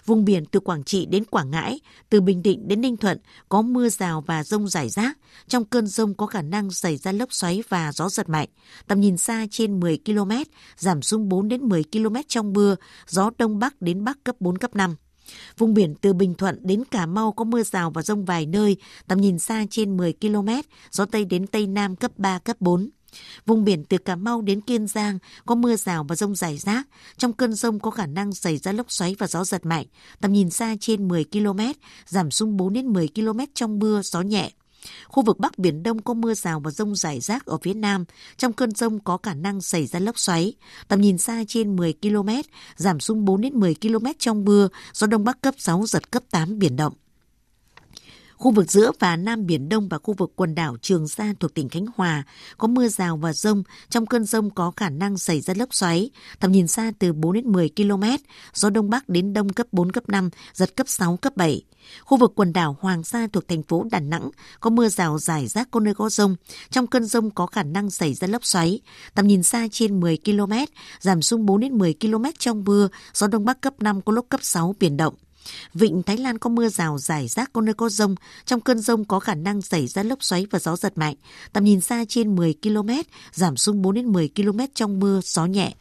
Vùng biển từ Quảng Trị đến Quảng Ngãi, từ Bình Định đến Ninh Thuận có mưa rào và dông rải rác, trong cơn dông có khả năng xảy ra lốc xoáy và gió giật mạnh, tầm nhìn xa trên mười ki lô mét, giảm xuống bốn đến mười ki lô mét trong mưa, gió Đông Bắc đến Bắc cấp bốn, cấp năm. Vùng biển từ Bình Thuận đến Cà Mau có mưa rào và dông vài nơi, tầm nhìn xa trên mười ki lô mét, gió Tây đến Tây Nam cấp ba, cấp bốn. Vùng biển từ Cà Mau đến Kiên Giang có mưa rào và dông rải rác, trong cơn dông có khả năng xảy ra lốc xoáy và gió giật mạnh, tầm nhìn xa trên mười ki lô mét, giảm xuống bốn đến mười ki lô mét trong mưa, gió nhẹ. Khu vực Bắc Biển Đông có mưa rào và dông rải rác ở phía Nam. Trong cơn dông có khả năng xảy ra lốc xoáy. Tầm nhìn xa trên mười ki lô mét, giảm xuống bốn đến mười ki lô mét trong mưa, gió Đông Bắc cấp sáu, giật cấp tám biển động. Khu vực giữa và Nam Biển Đông và khu vực quần đảo Trường Sa thuộc tỉnh Khánh Hòa có mưa rào và dông. Trong cơn dông có khả năng xảy ra lốc xoáy, tầm nhìn xa từ bốn đến mười ki lô mét, gió Đông Bắc đến Đông cấp bốn, cấp năm, giật cấp sáu, cấp bảy. Khu vực quần đảo Hoàng Sa thuộc thành phố Đà Nẵng có mưa rào rải rác, có nơi có dông. Trong cơn dông có khả năng xảy ra lốc xoáy, tầm nhìn xa trên mười ki lô mét, giảm xuống bốn đến mười ki lô mét trong mưa, gió Đông Bắc cấp năm, có lúc cấp sáu, biển động. Vịnh Thái Lan có mưa rào rải rác, có nơi có dông. Trong cơn dông có khả năng xảy ra lốc xoáy và gió giật mạnh. Tầm nhìn xa trên mười ki lô mét, giảm xuống bốn đến mười ki lô mét trong mưa, gió nhẹ.